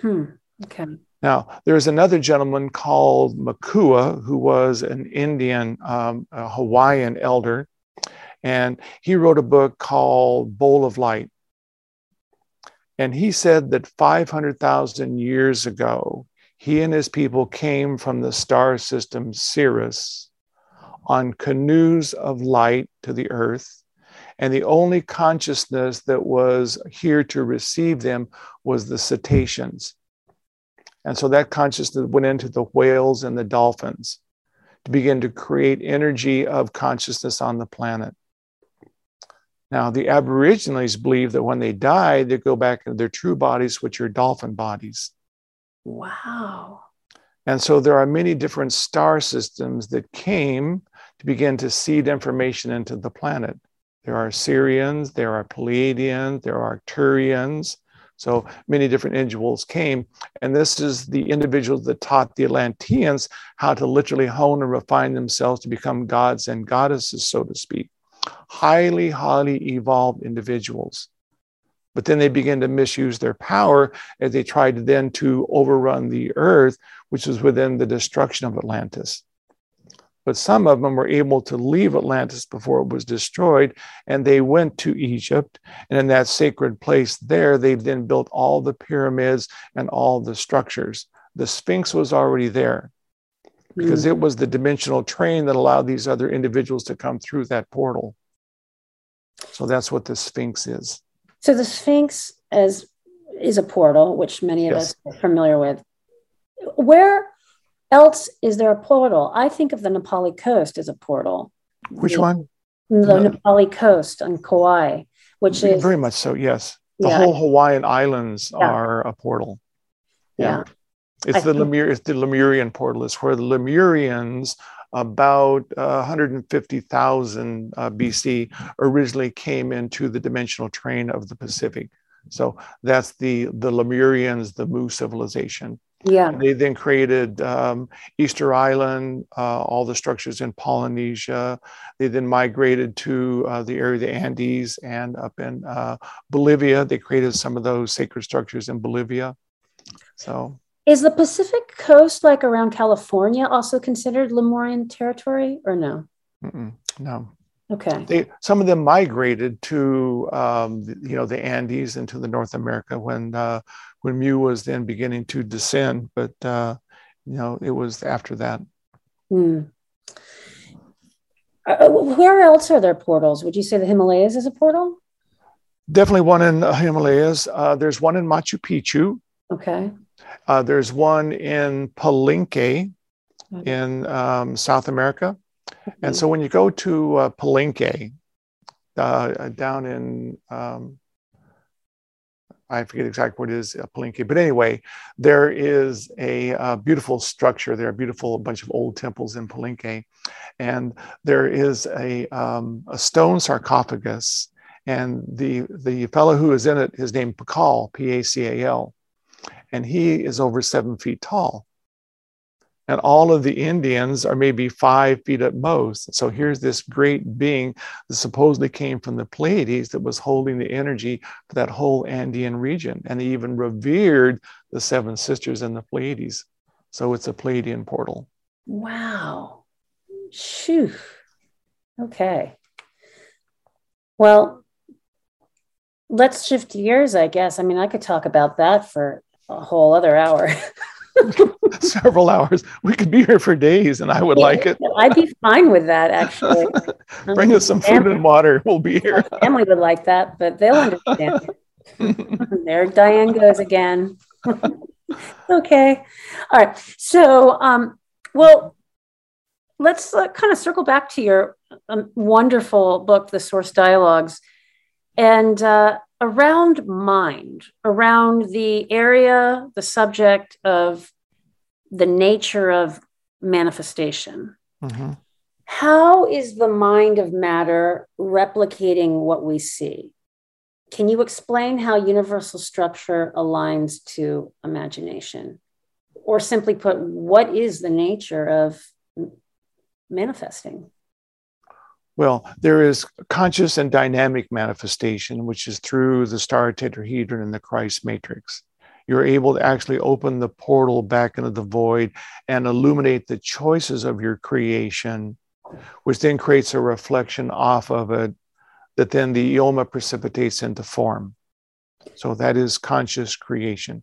Hmm. Okay. Now, there's another gentleman called Makua, who was an Indian, a Hawaiian elder, and he wrote a book called Bowl of Light. And he said that 500,000 years ago, he and his people came from the star system Sirius on canoes of light to the earth. And the only consciousness that was here to receive them was the cetaceans. And so that consciousness went into the whales and the dolphins to begin to create energy of consciousness on the planet. Now, the Aborigines believe that when they die, they go back into their true bodies, which are dolphin bodies. Wow. And so there are many different star systems that came to begin to seed information into the planet. There are Syrians, there are Pleiadians, there are Arcturians. So many different individuals came, and this is the individuals that taught the Atlanteans how to literally hone and refine themselves to become gods and goddesses, so to speak. Highly, highly evolved individuals. But then they began to misuse their power as they tried then to overrun the earth, which was within the destruction of Atlantis. But some of them were able to leave Atlantis before it was destroyed, and they went to Egypt. And in that sacred place there, they then built all the pyramids and all the structures. The Sphinx was already there because it was the dimensional train that allowed these other individuals to come through that portal. So that's what the Sphinx is. So the Sphinx is a portal, which many of yes. us are familiar with. Where else is there a portal? I think of the Nā Pali Coast as a portal. Which one? The Nā Pali Coast on Kauai, which is very much so. Yes, the yeah. whole Hawaiian Islands yeah. are a portal. Yeah, yeah. It's the Lemurian portal. It's where the Lemurians, about 150,000 BC, originally came into the dimensional train of the Pacific. So that's the Lemurians, the Mu civilization. Yeah. And they then created Easter Island, all the structures in Polynesia. They then migrated to the area of the Andes, and up in Bolivia, they created some of those sacred structures in Bolivia. So, is the Pacific coast, like around California, also considered Lemurian territory, or no? Mm-mm, no. Okay. Some of them migrated to, you know, the Andes and to the North America when Mu was then beginning to descend, but, you know, it was after that. Mm. Where else are there portals? Would you say the Himalayas is a portal? Definitely one in the Himalayas. There's one in Machu Picchu. Okay. There's one in Palenque in South America. And so when you go to Palenque, down in, I forget exactly what it is, Palenque. But anyway, there is a beautiful structure. There are beautiful, a bunch of old temples in Palenque. And there is a stone sarcophagus. And the fellow who is in it is named Pacal, P-A-C-A-L. And he is over 7 feet tall. And all of the Indians are maybe 5 feet at most. So here's this great being that supposedly came from the Pleiades that was holding the energy for that whole Andean region. And they even revered the seven sisters in the Pleiades. So it's a Pleiadian portal. Wow. Shoo. Okay. Well, let's shift gears, I guess. I mean, I could talk about that for a whole other hour. Several hours. We could be here for days, and I would like it. I'd be fine with that, actually. Bring us some food and water. We'll be here. My family would like that, but they'll understand. There Diane goes again. Okay. All right. So, well, let's kind of circle back to your wonderful book, The Source Dialogues, and around mind, around the area, the subject of the nature of manifestation. Mm-hmm. How is the mind of matter replicating what we see? Can you explain how universal structure aligns to imagination? Or simply put, what is the nature of manifesting? Well, there is conscious and dynamic manifestation, which is through the star tetrahedron and the Christ matrix. You're able to actually open the portal back into the void and illuminate the choices of your creation, which then creates a reflection off of it that then the Ioma precipitates into form. So that is conscious creation.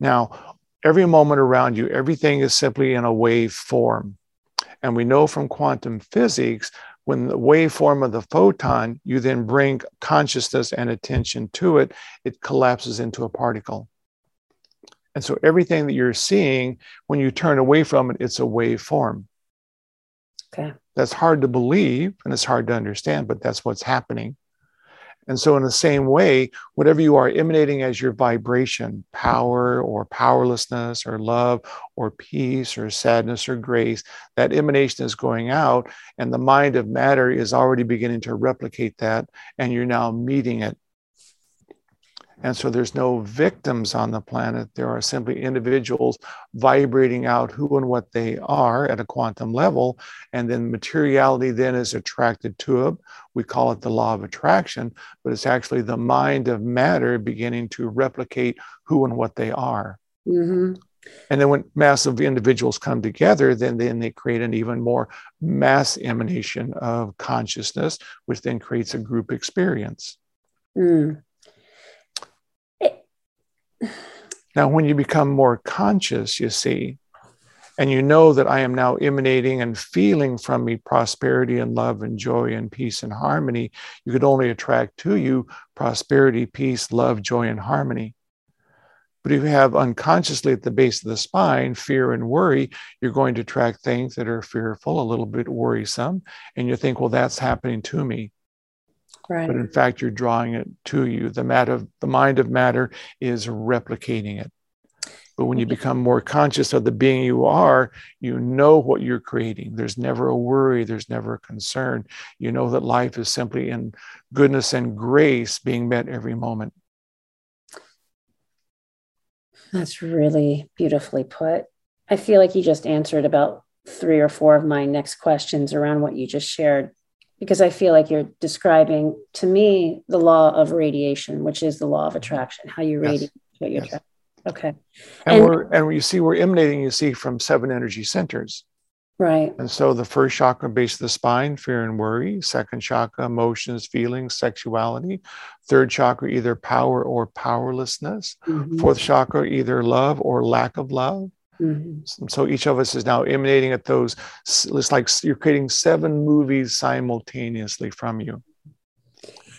Now, every moment around you, everything is simply in a wave form. And we know from quantum physics, when the waveform of the photon, you then bring consciousness and attention to it, it collapses into a particle. And so everything that you're seeing, when you turn away from it, it's a waveform. Okay. That's hard to believe and it's hard to understand, but that's what's happening. And so in the same way, whatever you are emanating as your vibration, power or powerlessness or love or peace or sadness or grace, that emanation is going out and the mind of matter is already beginning to replicate that and you're now meeting it. And so there's no victims on the planet. There are simply individuals vibrating out who and what they are at a quantum level. And then materiality then is attracted to them. We call it the law of attraction, but it's actually the mind of matter beginning to replicate who and what they are. Mm-hmm. And then when massive individuals come together, then they create an even more mass emanation of consciousness, which then creates a group experience. Mm. Now, when you become more conscious, you see, and you know that I am now emanating and feeling from me prosperity and love and joy and peace and harmony, you could only attract to you prosperity, peace, love, joy, and harmony. But if you have unconsciously at the base of the spine, fear and worry, you're going to attract things that are fearful, a little bit worrisome, and you think, well, that's happening to me. Right. But in fact, you're drawing it to you. The mind of matter is replicating it. But when you become more conscious of the being you are, you know what you're creating. There's never a worry. There's never a concern. You know that life is simply in goodness and grace being met every moment. That's really beautifully put. I feel like you just answered about 3 or 4 of my next questions around what you just shared. Because I feel like you're describing, to me, the law of radiation, which is the law of attraction, how you radiate what you attract. Okay. And you see, we're emanating, you see, from 7 energy centers. Right. And so the first chakra, base of the spine, fear and worry. Second chakra, emotions, feelings, sexuality. Third chakra, either power or powerlessness. Mm-hmm. Fourth chakra, either love or lack of love. Mm-hmm. So each of us is now emanating at those. It's like you're creating 7 movies simultaneously from you.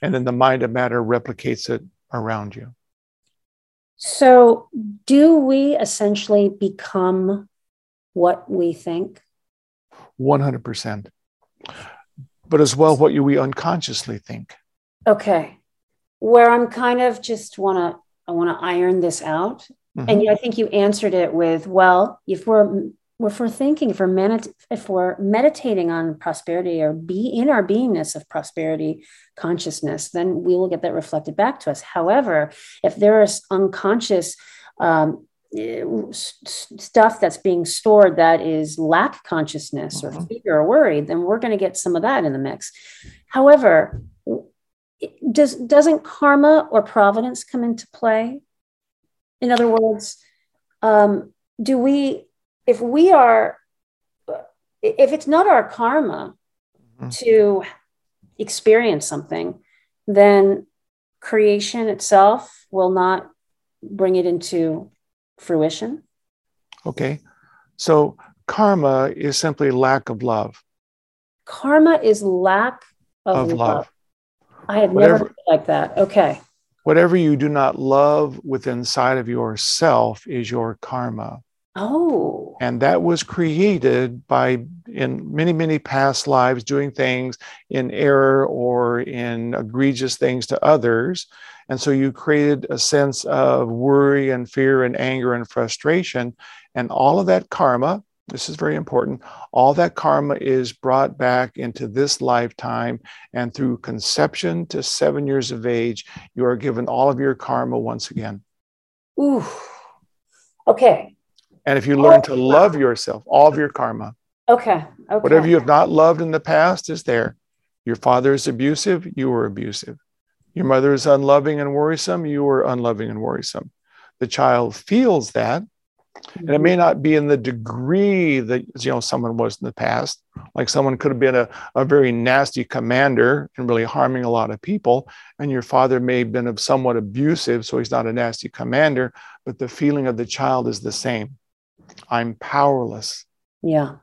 And then the mind of matter replicates it around you. So do we essentially become what we think? 100%. but as well what we unconsciously think. Okay. Where I'm kind of just I want to iron this out. Mm-hmm. And I think you answered it with, well, if we're meditating on prosperity or be in our beingness of prosperity consciousness, then we will get that reflected back to us. However, if there is unconscious stuff that's being stored that is lack consciousness or fear or worry, then we're going to get some of that in the mix. However, doesn't karma or providence come into play? In other words, if it's not our karma to experience something, then creation itself will not bring it into fruition. Okay. So karma is simply lack of love. Karma is lack of love. I have never heard it like that. Okay. Whatever you do not love within inside of yourself is your karma. Oh. And that was created by, in many, many past lives, doing things in error or in egregious things to others. And so you created a sense of worry and fear and anger and frustration. And all of that karma, this is very important, all that karma is brought back into this lifetime. And through conception to 7 years of age, you are given all of your karma once again. Ooh. Okay. And if you learn to love yourself, all of your karma. Okay. Okay. Whatever you have not loved in the past is there. Your father is abusive. You were abusive. Your mother is unloving and worrisome. You were unloving and worrisome. The child feels that. And it may not be in the degree that, you know, someone was in the past. Like someone could have been a very nasty commander and really harming a lot of people. And your father may have been somewhat abusive, so he's not a nasty commander. But the feeling of the child is the same. I'm powerless. Yeah.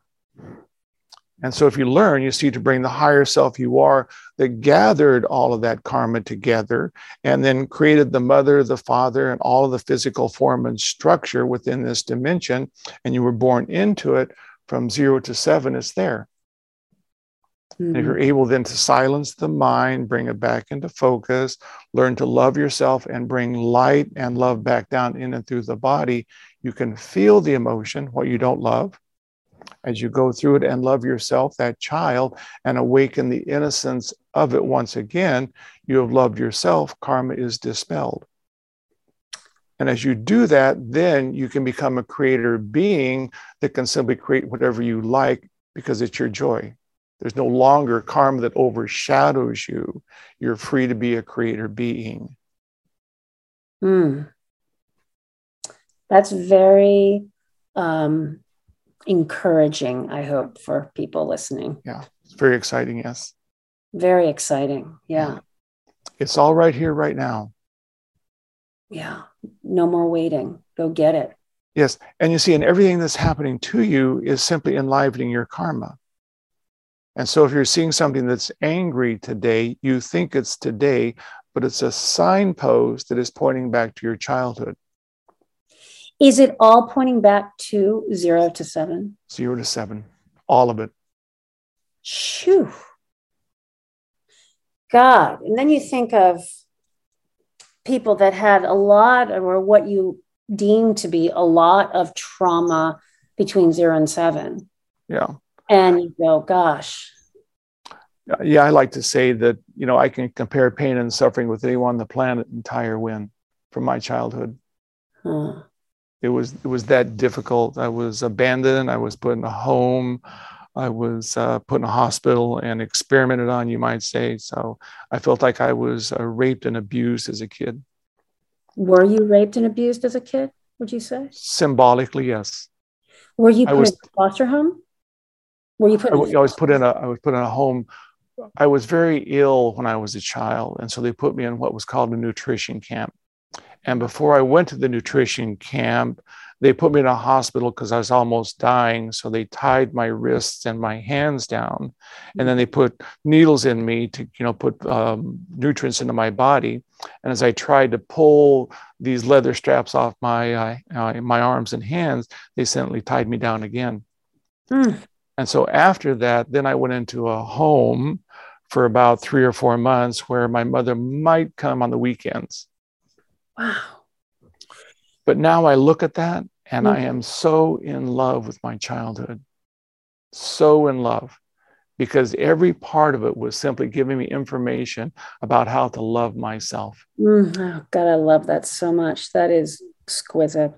And so if you learn, you see, to bring the higher self you are that gathered all of that karma together and then created the mother, the father, and all of the physical form and structure within this dimension, and you were born into it, from 0 to 7, it's there. Mm-hmm. And if you're able then to silence the mind, bring it back into focus, learn to love yourself and bring light and love back down in and through the body, you can feel the emotion, what you don't love, as you go through it, and love yourself, that child, and awaken the innocence of it once again. You have loved yourself. Karma is dispelled. And as you do that, then you can become a creator being that can simply create whatever you like, because it's your joy. There's no longer karma that overshadows you. You're free to be a creator being. Mm. That's very encouraging, I hope, for people listening. Yeah, it's very exciting, yes. Very exciting, yeah. It's all right here, right now. Yeah, no more waiting. Go get it. Yes, and you see, and everything that's happening to you is simply enlivening your karma. And so if you're seeing something that's angry today, you think it's today, but it's a signpost that is pointing back to your childhood. Is it all pointing back to 0 to 7? 0 to 7. All of it. Shoo. God. And then you think of people that had a lot, or what you deem to be a lot of trauma between 0 and 7. Yeah. And you go, gosh. Yeah, I like to say that, you know, I can compare pain and suffering with anyone on the planet entire win from my childhood. Huh. It was that difficult. I was abandoned. I was put in a home. I was put in a hospital and experimented on, you might say. So I felt like I was raped and abused as a kid. Were you raped and abused as a kid, would you say? Symbolically, yes. Were you put in a foster home? Were you put? I was put in a home. I was very ill when I was a child, and so they put me in what was called a nutrition camp. And before I went to the nutrition camp, they put me in a hospital because I was almost dying. So they tied my wrists and my hands down, and then they put needles in me to, you know, put nutrients into my body. And as I tried to pull these leather straps off my my arms and hands, they suddenly tied me down again. Mm. And so after that, then I went into a home for about 3 or 4 months where my mother might come on the weekends. Wow. But now I look at that and I am so in love with my childhood. So in love, because every part of it was simply giving me information about how to love myself. Oh, God, I love that so much. That is exquisite.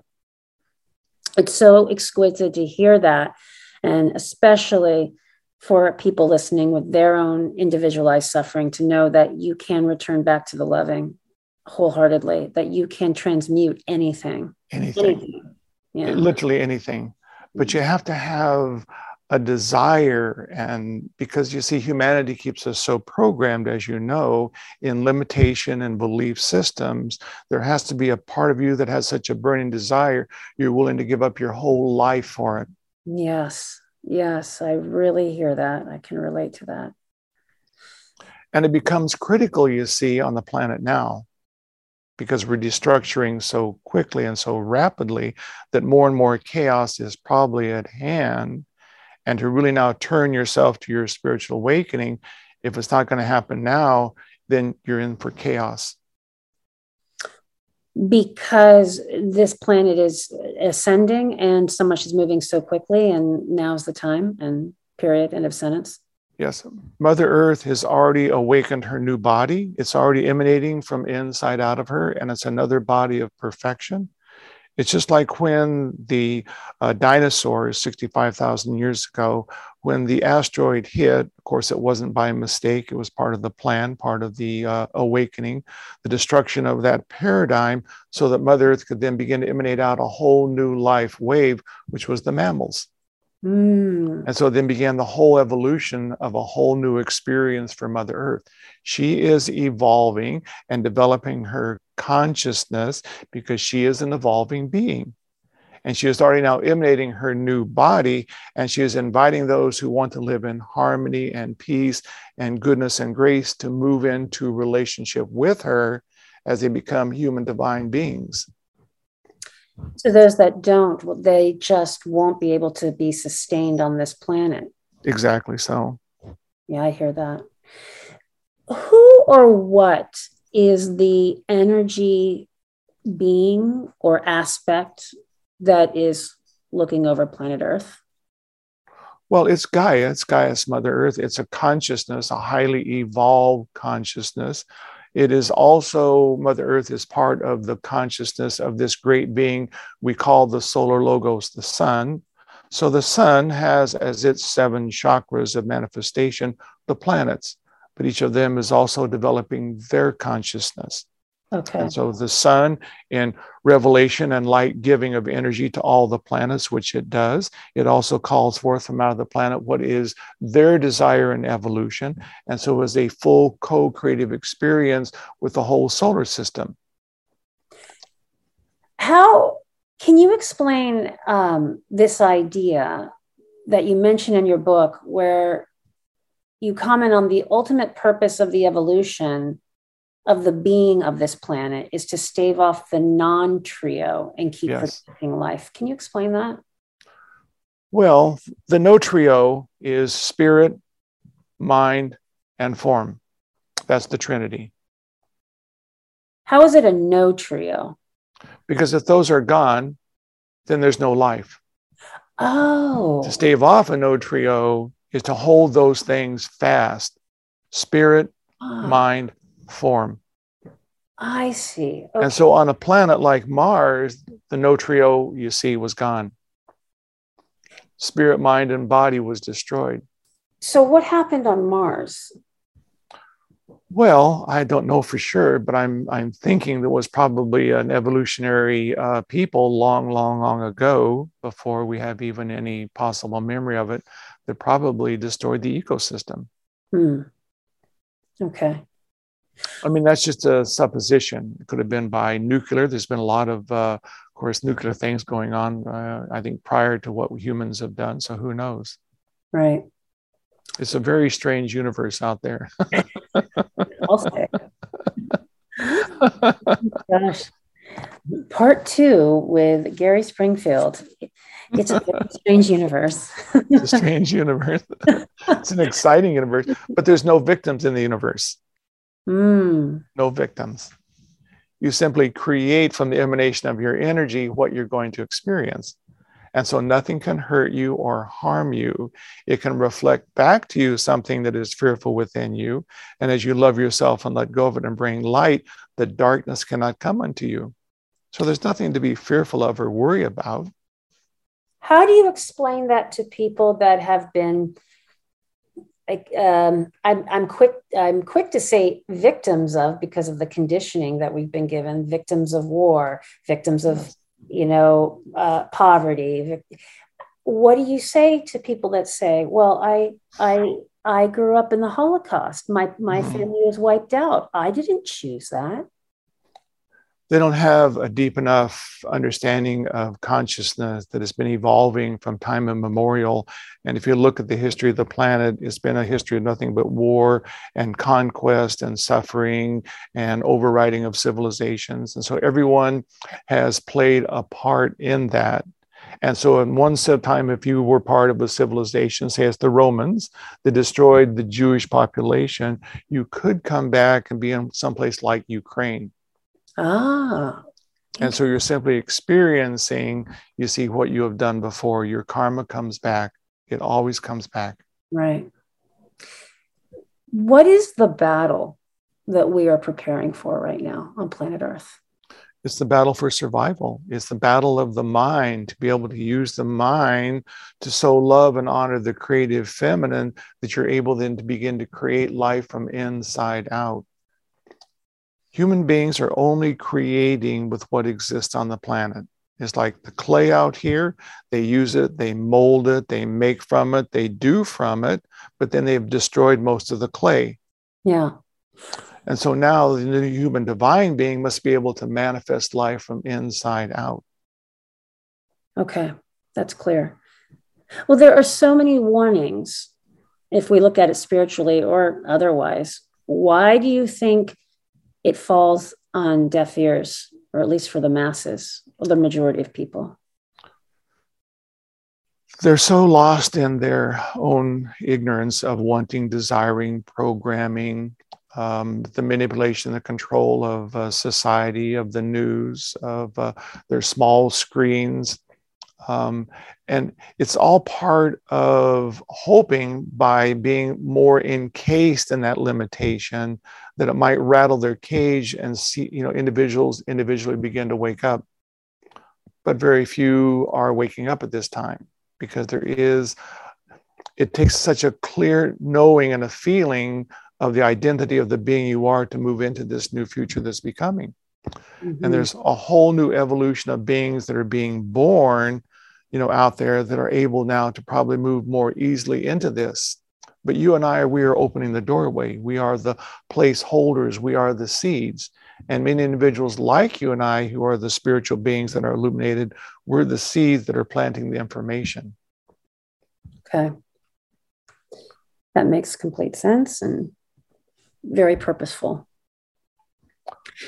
It's so exquisite to hear that. And especially for people listening with their own individualized suffering, to know that you can return back to the loving wholeheartedly, that you can transmute anything. Anything. Yeah. Literally anything. But you have to have a desire, and because you see, humanity keeps us so programmed, as you know, in limitation and belief systems. There has to be a part of you that has such a burning desire, you're willing to give up your whole life for it. Yes, yes, I really hear that. I can relate to that. And it becomes critical, you see, on the planet now, because we're destructuring so quickly and so rapidly that more and more chaos is probably at hand. And to really now turn yourself to your spiritual awakening, if it's not going to happen now, then you're in for chaos. Because this planet is ascending and so much is moving so quickly, and now's the time, and period, end of sentence. Yes. Mother Earth has already awakened her new body. It's already emanating from inside out of her, and it's another body of perfection. It's just like when the dinosaurs 65,000 years ago, when the asteroid hit, of course, it wasn't by mistake. It was part of the plan, part of the awakening, the destruction of that paradigm, so that Mother Earth could then begin to emanate out a whole new life wave, which was the mammals. And so then began the whole evolution of a whole new experience for Mother Earth. She is evolving and developing her consciousness because she is an evolving being. And she is already now emanating her new body, and she is inviting those who want to live in harmony and peace and goodness and grace to move into relationship with her as they become human divine beings. So those that don't, they just won't be able to be sustained on this planet. Exactly so. Yeah, I hear that. Who or what is the energy being or aspect that is looking over planet Earth? Well, it's Gaia. It's Gaia's Mother Earth. It's a consciousness, a highly evolved consciousness. It is also, Mother Earth is part of the consciousness of this great being we call the solar logos, the sun. So the sun has as its 7 chakras of manifestation, the planets, but each of them is also developing their consciousness. Okay. And so the sun, in revelation and light giving of energy to all the planets, which it does, it also calls forth from out of the planet what is their desire and evolution. And so it was a full co-creative experience with the whole solar system. How can you explain this idea that you mention in your book, where you comment on the ultimate purpose of the evolution of the being of this planet is to stave off the non-trio and keep protecting life. Can you explain that? Well, the no-trio is spirit, mind, and form. That's the Trinity. How is it a no-trio? Because if those are gone, then there's no life. Oh. To stave off a no-trio is to hold those things fast. Spirit, mind, form. I see. Okay. And so on a planet like Mars, the no trio, you see, was gone. Spirit, mind, and body was destroyed. So what happened on Mars? Well, I don't know for sure, but I'm thinking there was probably an evolutionary people long ago, before we have even any possible memory of it, that probably destroyed the ecosystem. Okay. I mean, that's just a supposition. It could have been by nuclear. There's been a lot of course, nuclear things going on, I think, prior to what humans have done. So who knows? Right. It's a very strange universe out there. I'll say. Gosh. Part 2 with Gary Springfield. It's a strange universe. It's a strange universe. It's an exciting universe, but there's no victims in the universe. Mm. No victims. You simply create from the emanation of your energy what you're going to experience. And so nothing can hurt you or harm you. It can reflect back to you something that is fearful within you. And as you love yourself and let go of it and bring light, the darkness cannot come unto you. So there's nothing to be fearful of or worry about. How do you explain that to people that have been, like, I'm quick to say victims of, because of the conditioning that we've been given, victims of war, victims of, you know, poverty. What do you say to people that say, well, I grew up in the Holocaust. My family was wiped out. I didn't choose that. They don't have a deep enough understanding of consciousness that has been evolving from time immemorial. And if you look at the history of the planet, it's been a history of nothing but war and conquest and suffering and overriding of civilizations. And so everyone has played a part in that. And so in one set of time, if you were part of a civilization, say it's the Romans, that destroyed the Jewish population, you could come back and be in someplace like Ukraine. Ah. And so you're simply experiencing, you see, what you have done before. Your karma comes back. It always comes back. Right. What is the battle that we are preparing for right now on planet Earth? It's the battle for survival. It's the battle of the mind, to be able to use the mind to so love and honor the creative feminine that you're able then to begin to create life from inside out. Human beings are only creating with what exists on the planet. It's like the clay out here. They use it, they mold it, they make from it, they do from it, but then they've destroyed most of the clay. Yeah. And so now the new human divine being must be able to manifest life from inside out. Okay, that's clear. Well, there are so many warnings, if we look at it spiritually or otherwise. Why do you think it falls on deaf ears, or at least for the masses, or the majority of people? They're so lost in their own ignorance of wanting, desiring, programming, the manipulation, the control of society, of the news, of their small screens. And it's all part of hoping, by being more encased in that limitation, that it might rattle their cage and see, you know, individuals individually begin to wake up. But very few are waking up at this time, because it takes such a clear knowing and a feeling of the identity of the being you are to move into this new future that's becoming. Mm-hmm. And there's a whole new evolution of beings that are being born, you know, out there, that are able now to probably move more easily into this. But you and I, we are opening the doorway. We are the placeholders. We are the seeds. And many individuals like you and I, who are the spiritual beings that are illuminated, we're the seeds that are planting the information. Okay. That makes complete sense and very purposeful.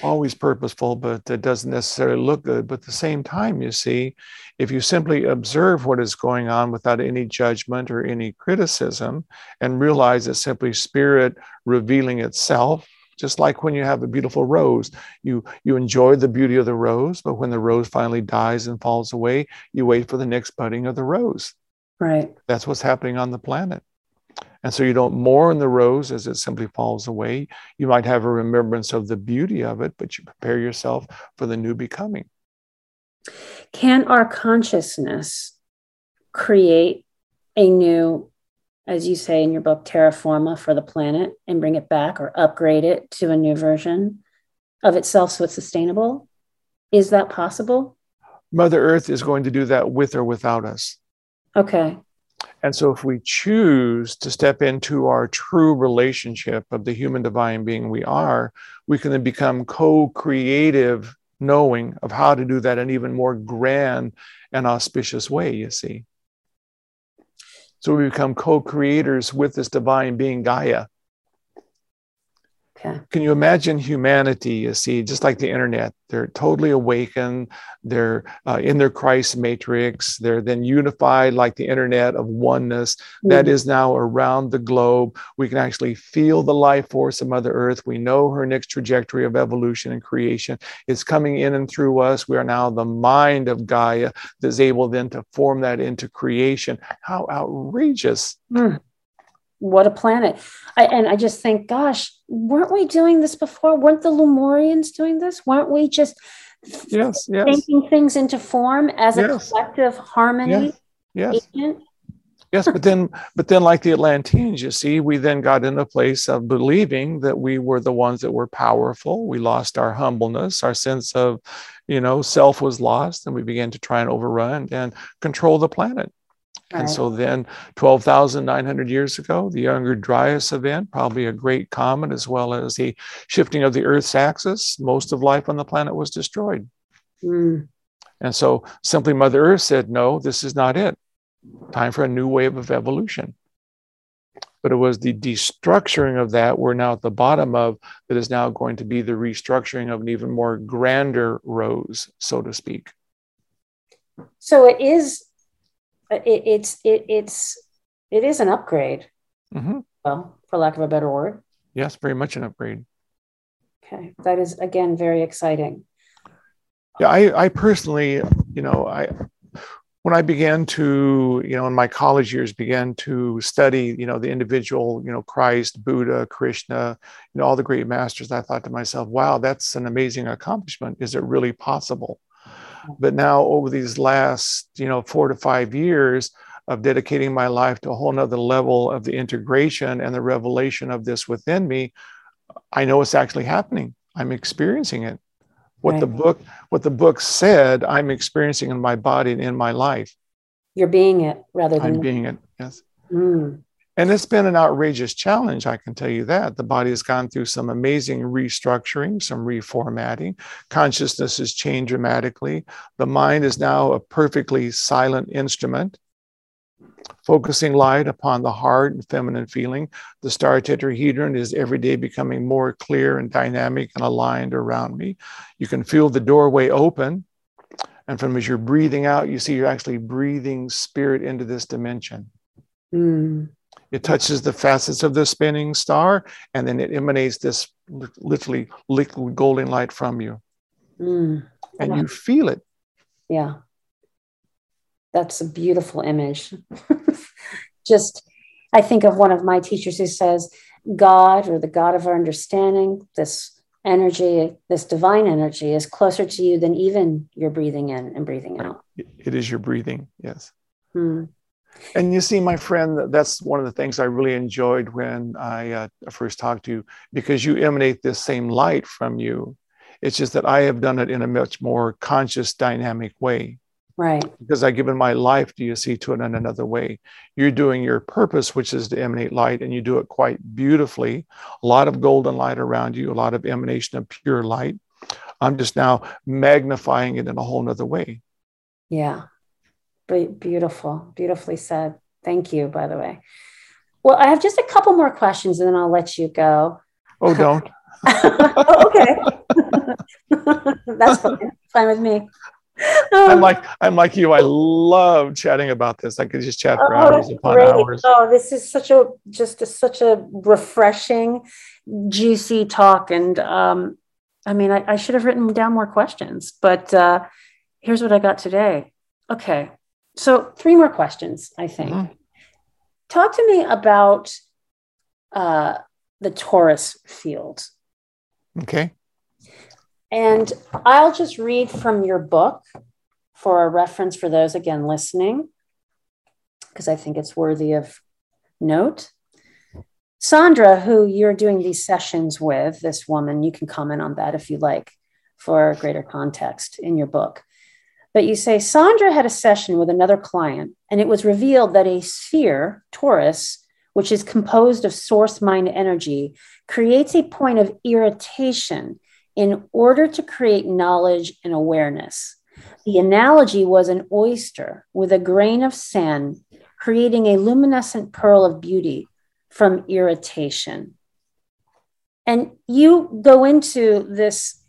Always purposeful, but it doesn't necessarily look good. But at the same time, you see, if you simply observe what is going on without any judgment or any criticism, and realize it's simply spirit revealing itself, just like when you have a beautiful rose, you enjoy the beauty of the rose, but when the rose finally dies and falls away, you wait for the next budding of the rose. Right. That's what's happening on the planet. And so you don't mourn the rose as it simply falls away. You might have a remembrance of the beauty of it, but you prepare yourself for the new becoming. Can our consciousness create a new, as you say in your book, terraforma for the planet, and bring it back or upgrade it to a new version of itself so it's sustainable? Is that possible? Mother Earth is going to do that with or without us. Okay. And so if we choose to step into our true relationship of the human divine being we are, we can then become co-creative, knowing of how to do that in an even more grand and auspicious way, you see. So we become co-creators with this divine being Gaia. Okay. Can you imagine humanity, you see, just like the internet, they're totally awakened, they're in their Christ matrix, they're then unified like the internet of oneness. Mm-hmm. That is now around the globe. We can actually feel the life force of Mother Earth. We know her next trajectory of evolution and creation is coming in and through us. We are now the mind of Gaia that's able then to form that into creation. How outrageous. Mm-hmm. What a planet. I just think, gosh, weren't we doing this before? Weren't the Lemurians doing this? Weren't we just thinking things into form as a collective harmony agent? Yes, but then like the Atlanteans, you see, we then got in a place of believing that we were the ones that were powerful. We lost our humbleness, our sense of, you know, self was lost, and we began to try and overrun and control the planet. And so then 12,900 years ago, the Younger Dryas event, probably a great comet, as well as the shifting of the Earth's axis, most of life on the planet was destroyed. Mm. And so simply Mother Earth said, no, this is not it. Time for a new wave of evolution. But it was the destructuring of that we're now at the bottom of that is now going to be the restructuring of an even more grander rose, so to speak. So it is... It is an upgrade. Mm-hmm. Well, for lack of a better word. Yes, very much an upgrade. Okay, that is again very exciting. Yeah, I personally, you know, when I began to, you know, in my college years, began to study, you know, the individual, you know, Christ, Buddha, Krishna, you know, all the great masters. I thought to myself, wow, that's an amazing accomplishment. Is it really possible? But now over these last, you know, 4 to 5 years of dedicating my life to a whole nother level of the integration and the revelation of this within me, I know it's actually happening. I'm experiencing it. What the book said, I'm experiencing in my body and in my life. You're being it rather than... I'm being it, yes. Mm. And it's been an outrageous challenge, I can tell you that. The body has gone through some amazing restructuring, some reformatting. Consciousness has changed dramatically. The mind is now a perfectly silent instrument, focusing light upon the heart and feminine feeling. The star tetrahedron is every day becoming more clear and dynamic and aligned around me. You can feel the doorway open. And from as you're breathing out, you see you're actually breathing spirit into this dimension. Mm. It touches the facets of the spinning star, and then it emanates this literally liquid golden light from you. Mm. And you feel it. Yeah. That's a beautiful image. Just, I think of one of my teachers who says, God, or the God of our understanding, this energy, this divine energy is closer to you than even you're breathing in and breathing out. It is your breathing, yes. Mm. And you see, my friend, that's one of the things I really enjoyed when I first talked to you, because you emanate this same light from you. It's just that I have done it in a much more conscious, dynamic way. Right. Because I've given my life, do you see, to it in another way. You're doing your purpose, which is to emanate light, and you do it quite beautifully. A lot of golden light around you, a lot of emanation of pure light. I'm just now magnifying it in a whole nother way. Yeah. Beautiful, beautifully said. Thank you, by the way. Well, I have just a couple more questions and then I'll let you go. Oh, don't. Oh, okay. That's fine. Fine with me. I'm like you. I love chatting about this. I could just chat for hours upon hours. Oh, this is such a refreshing, juicy talk. And I mean, I should have written down more questions, but here's what I got today. Okay. So 3 more questions, I think. Mm-hmm. Talk to me about the Torus field. Okay. And I'll just read from your book for a reference for those, again, listening, because I think it's worthy of note. Sandra, who you're doing these sessions with, this woman, you can comment on that if you like for greater context in your book. But you say, Sandra had a session with another client, and it was revealed that a sphere, Torus, which is composed of source mind energy, creates a point of irritation in order to create knowledge and awareness. The analogy was an oyster with a grain of sand, creating a luminescent pearl of beauty from irritation. And you go into this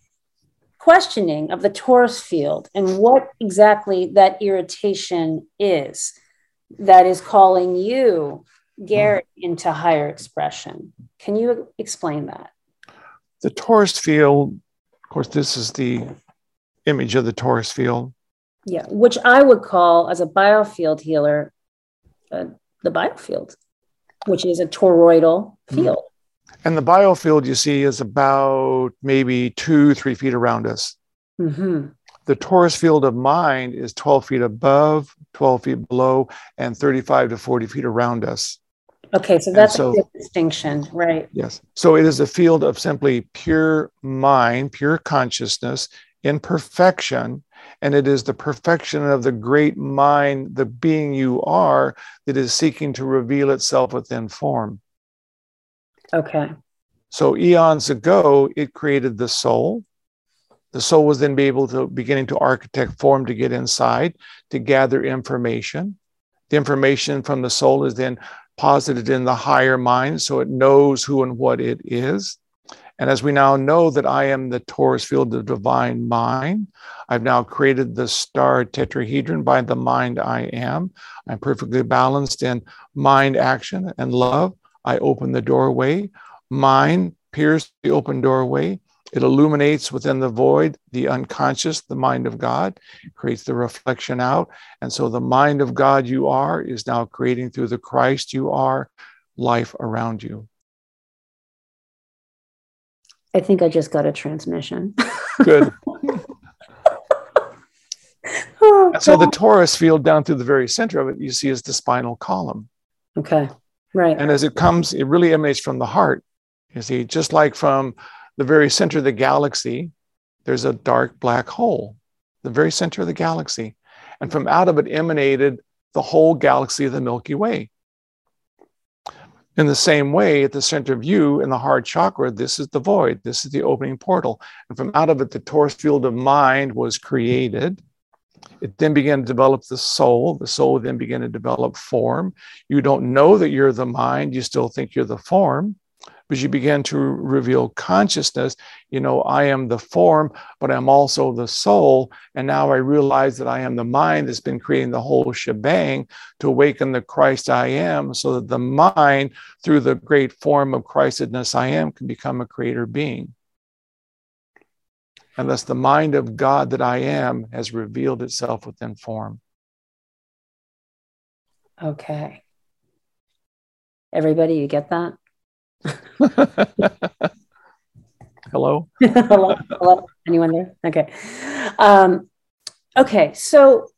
questioning of the Torus field and what exactly that irritation is that is calling you, Gary, into higher expression. Can you explain that? The Torus field, of course, this is the image of the Torus field. Yeah, which I would call, as a biofield healer, the biofield, which is a toroidal field. And the biofield, you see, is about maybe 2-3 feet around us. The Torus field of mind is 12 feet above, 12 feet below, and 35 to 40 feet around us. Okay, so that's a distinction, right? Yes. So it is a field of simply pure mind, pure consciousness in perfection. And it is the perfection of the great mind, the being you are, that is seeking to reveal itself within form. Okay. So eons ago, it created the soul. The soul was then beginning to architect form to get inside, to gather information. The information from the soul is then posited in the higher mind, so it knows who and what it is. And as we now know that I am the Torus field of divine mind, I've now created the star tetrahedron by the mind I am. I'm perfectly balanced in mind, action, and love. I open the doorway. Mind pierces the open doorway. It illuminates within the void, the unconscious, the mind of God, creates the reflection out. And so the mind of God you are is now creating through the Christ you are life around you. I think I just got a transmission. Good. So the Torus field down through the very center of it, you see, is the spinal column. Okay, right. And as it comes, it really emanates from the heart. You see, just like from the very center of the galaxy, there's a dark black hole, the very center of the galaxy. And from out of it emanated the whole galaxy of the Milky Way. In the same way, at the center of you, in the heart chakra, this is the void. This is the opening portal. And from out of it, the Torus field of mind was created. It then began to develop the soul. The soul then began to develop form. You don't know that you're the mind. You still think you're the form. But you begin to reveal consciousness. You know, I am the form, but I'm also the soul. And now I realize that I am the mind that's been creating the whole shebang to awaken the Christ I am, so that the mind, through the great form of Christedness I am, can become a creator being. Unless the mind of God that I am has revealed itself within form. Okay. Everybody, you get that? Hello? Hello? Hello? Anyone there? Okay. Okay. So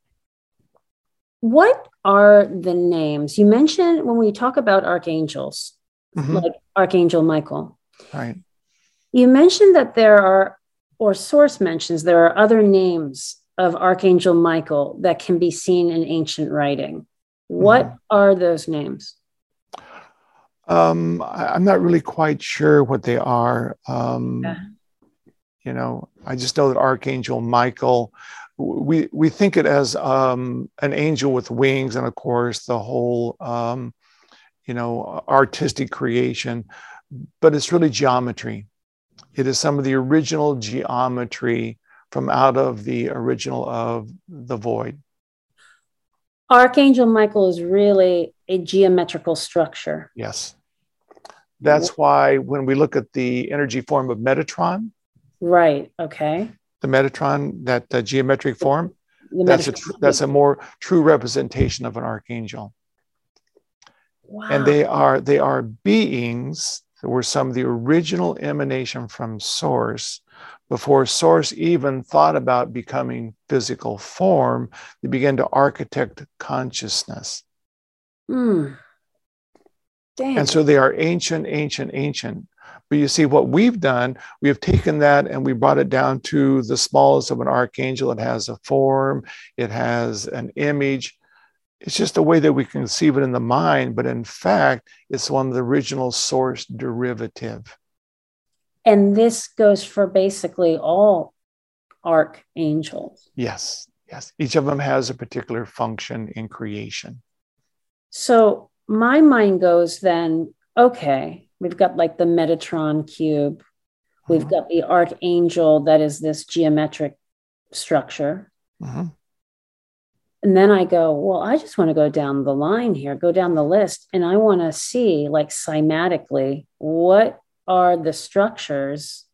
what are the names? You mentioned when we talk about archangels, like Archangel Michael. Right. You mentioned that there are, or source mentions, there are other names of Archangel Michael that can be seen in ancient writing. What are those names? I'm not really quite sure what they are. You know, I just know that Archangel Michael, we think it as an angel with wings, and of course the whole, you know, artistic creation, but it's really geometry. It is some of the original geometry from out of the original of the void. Archangel Michael is really a geometrical structure. Yes. That's why when we look at the energy form of Metatron. Right. Okay. The Metatron, that geometric form, that's a more true representation of an archangel. Wow. And they are beings that were some of the original emanation from source. Before source even thought about becoming physical form, they began to architect consciousness. Dang. And so they are ancient, ancient, ancient. But you see, what we've done, we have taken that and we brought it down to the smallest of an archangel. It has a form, it has an image. It's just a way that we conceive it in the mind, but in fact, it's one of the original source derivative. And this goes for basically all archangels. Yes, yes. Each of them has a particular function in creation. So my mind goes then, okay, We've got like the Metatron cube. We've got the Archangel, that is this geometric structure. And then I go, well, I just want to go down the line here, go down the list. And I want to see, like, cymatically, what are the structures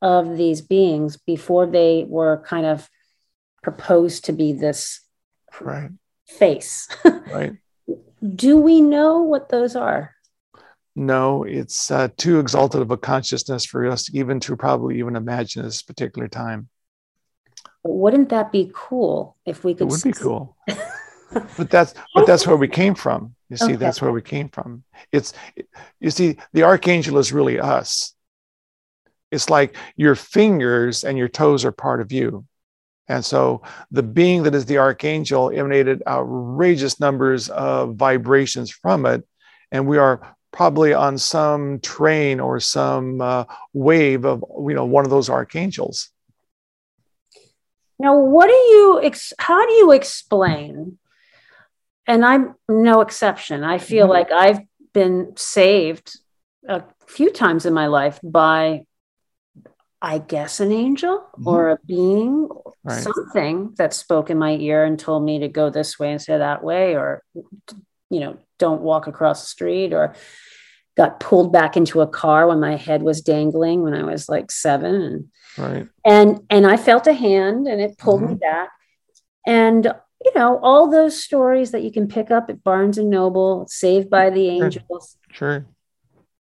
of these beings before they were kind of proposed to be this face. Do we know what those are? No, it's too exalted of a consciousness for us even to probably even imagine this particular time. But wouldn't that be cool if we could? It would be cool. But that's where we came from. You see, that's where we came from. It's, you see, the Archangel is really us. It's like your fingers and your toes are part of you. And so the being that is the Archangel emanated outrageous numbers of vibrations from it. And we are probably on some train or some wave of, you know, one of those archangels. Now, what do you, how do you explain, and I'm no exception, I feel like I've been saved a few times in my life by, I guess, an angel or a being, something that spoke in my ear and told me to go this way instead of that way, or, you know, don't walk across the street, or got pulled back into a car when my head was dangling when I was like 7. And, and I felt a hand and it pulled me back. And, you know, all those stories that you can pick up at Barnes and Noble, Saved by the Angels.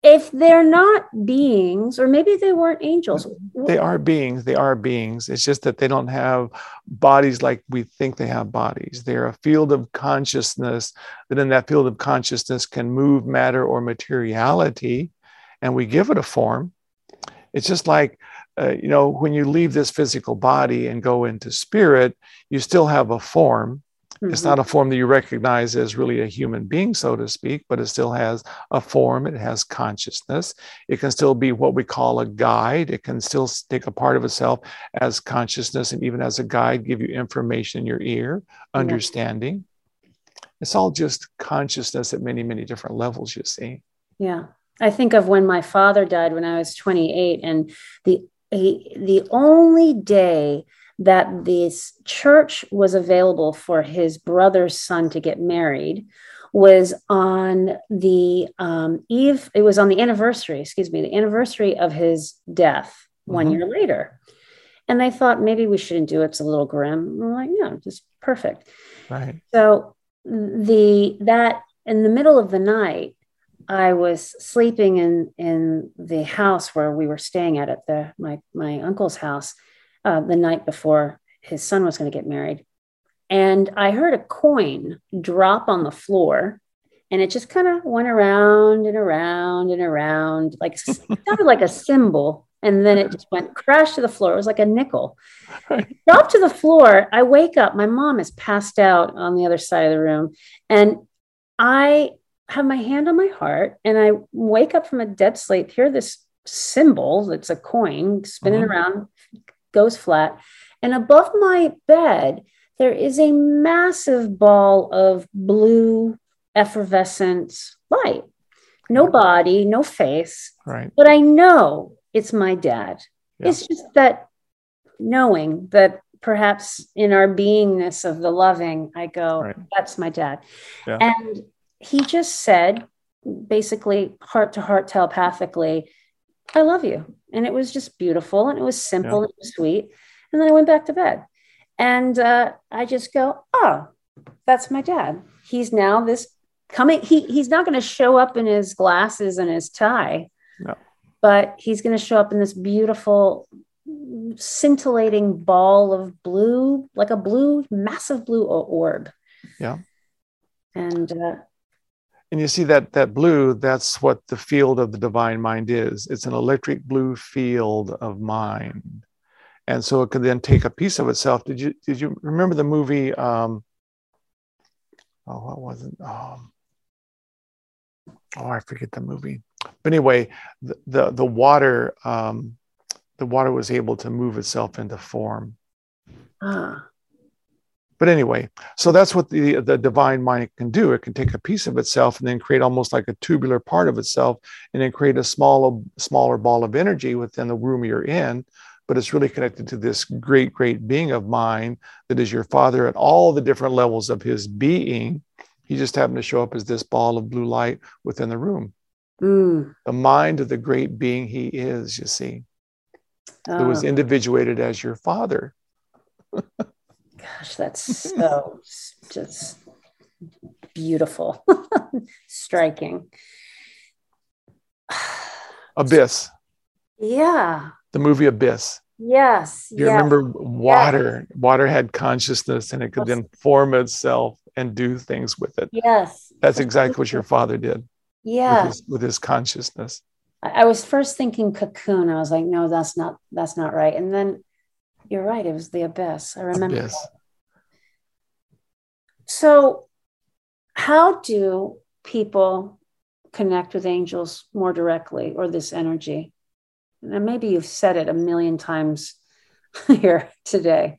If they're not beings, or maybe they weren't angels. They are beings. They are beings. It's just that they don't have bodies like we think they have bodies. They're a field of consciousness that in that field of consciousness can move matter or materiality, and we give it a form. It's just like, you know, when you leave this physical body and go into spirit, you still have a form. It's not a form that you recognize as really a human being, so to speak, but it still has a form. It has consciousness. It can still be what we call a guide. It can still take a part of itself as consciousness, and even as a guide, give you information in your ear, understanding. It's all just consciousness at many, many different levels, you see. Yeah. I think of when my father died when I was 28, and the only day that this church was available for his brother's son to get married was on the eve. It was on the anniversary, the anniversary of his death 1 year later. And they thought maybe we shouldn't do it. It's a little grim. And we're like, no, just perfect. Right. So that in the middle of the night, I was sleeping in the house where we were staying at the, my uncle's house. The night before his son was going to get married. And I heard a coin drop on the floor, and it just kind of went around and around and around, like sounded like a cymbal. And then it just went crash to the floor. It was like a nickel. Dropped to the floor. I wake up. My mom is passed out on the other side of the room. And I have my hand on my heart, and I wake up from a dead sleep, hear this cymbal that's a coin spinning around, goes flat, and above my bed there is a massive ball of blue effervescent light. No body, no face, but I know it's my dad. It's just that knowing that perhaps in our beingness of the loving, I go, that's my dad. And he just said, basically heart to heart telepathically, I love you. And it was just beautiful. And it was simple and it was sweet. And then I went back to bed, and I just go, oh, that's my dad. He's now this coming. He's not going to show up in his glasses and his tie, but he's going to show up in this beautiful scintillating ball of blue, like a blue, massive blue orb. And you see that blue, that's what the field of the divine mind is. It's an electric blue field of mind. And so it could then take a piece of itself. Did you remember the movie? What was it? I forget the movie. But anyway, the water, was able to move itself into form. But anyway, so that's what the divine mind can do. It can take a piece of itself and then create almost like a tubular part of itself, and then create a smaller ball of energy within the room you're in. But it's really connected to this great, great being of mine that is your Father at all the different levels of his being. He just happened to show up as this ball of blue light within the room. Mm. The mind of the great being he is, you see. It was individuated as your Father. Gosh, that's so just beautiful, striking. Abyss. Yeah. The movie Abyss. Yes. You remember water. Yes. Water had consciousness and it could then form itself and do things with it. Yes. That's exactly what your Father did. Yeah. With his consciousness. I was first thinking cocoon. I was like, no, that's not right. And then you're right. It was the abyss. I remember. Abyss. So how do people connect with angels more directly or this energy? And maybe you've said it a million times here today,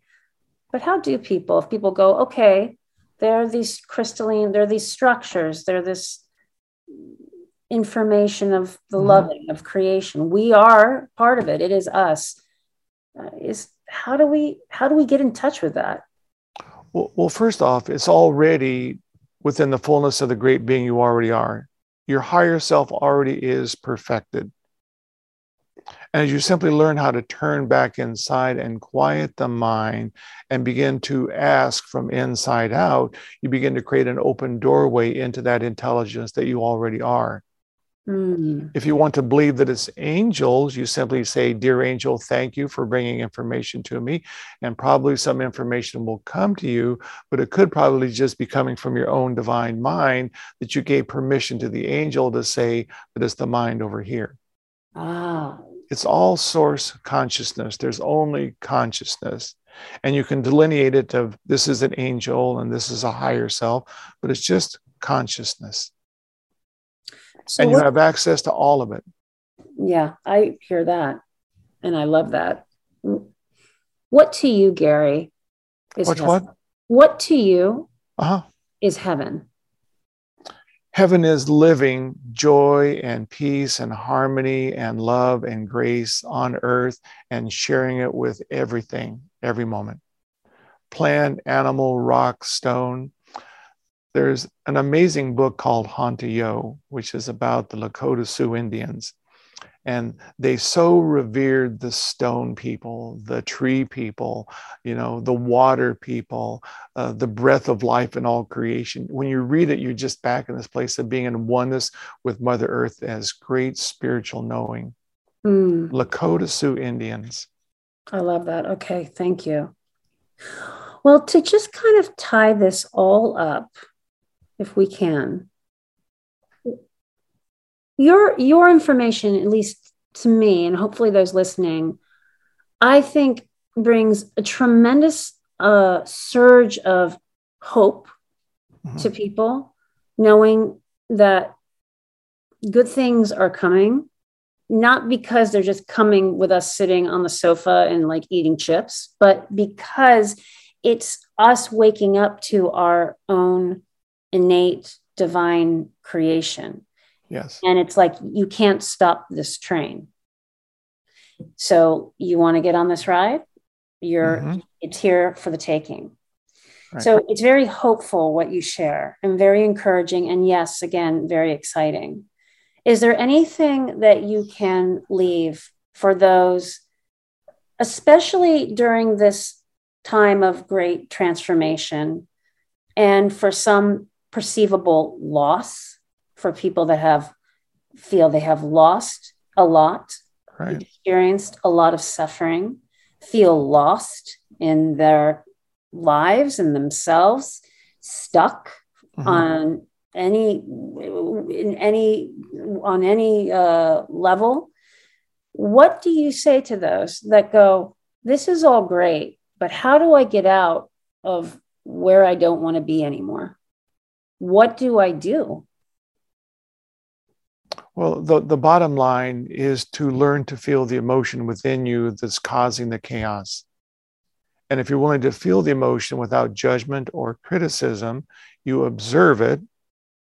but how do people, if people go, okay, they're these crystalline, they're these structures, they're this information of the loving of creation. We are part of it. It is us. How do we get in touch with that? Well, first off, it's already within the fullness of the great being you already are. Your higher self already is perfected. And as you simply learn how to turn back inside and quiet the mind and begin to ask from inside out, you begin to create an open doorway into that intelligence that you already are. Mm. If you want to believe that it's angels, you simply say, dear angel, thank you for bringing information to me. And probably some information will come to you, but it could probably just be coming from your own divine mind that you gave permission to the angel to say that it's the mind over here. Ah. It's all source consciousness. There's only consciousness. And you can delineate it of this is an angel and this is a higher self, but it's just consciousness. So and you have access to all of it. Yeah, I hear that. And I love that. What to you, Gary, is heaven? What to you is heaven? Heaven is living joy and peace and harmony and love and grace on earth and sharing it with everything, every moment. Plant, animal, rock, stone. There's an amazing book called Hauntio, which is about the Lakota Sioux Indians. And they so revered the stone people, the tree people, you know, the water people, the breath of life in all creation. When you read it, you're just back in this place of being in oneness with Mother Earth as great spiritual knowing. Mm. Lakota Sioux Indians. I love that. Okay, thank you. Well, to just kind of tie this all up, if we can, your information, at least to me, and hopefully those listening, I think brings a tremendous surge of hope to people, knowing that good things are coming, not because they're just coming with us sitting on the sofa and like eating chips, but because it's us waking up to our own innate divine creation. Yes. And it's like, you can't stop this train. So you want to get on this ride? It's here for the taking. Right. So it's very hopeful what you share and very encouraging. And yes, again, very exciting. Is there anything that you can leave for those, especially during this time of great transformation and for some perceivable loss? For people that feel they have lost a lot, right, experienced a lot of suffering, feel lost in their lives and themselves, stuck on any level. What do you say to those that go, this is all great, but how do I get out of where I don't want to be anymore? What do I do? Well, the bottom line is to learn to feel the emotion within you that's causing the chaos. And if you're willing to feel the emotion without judgment or criticism, you observe it,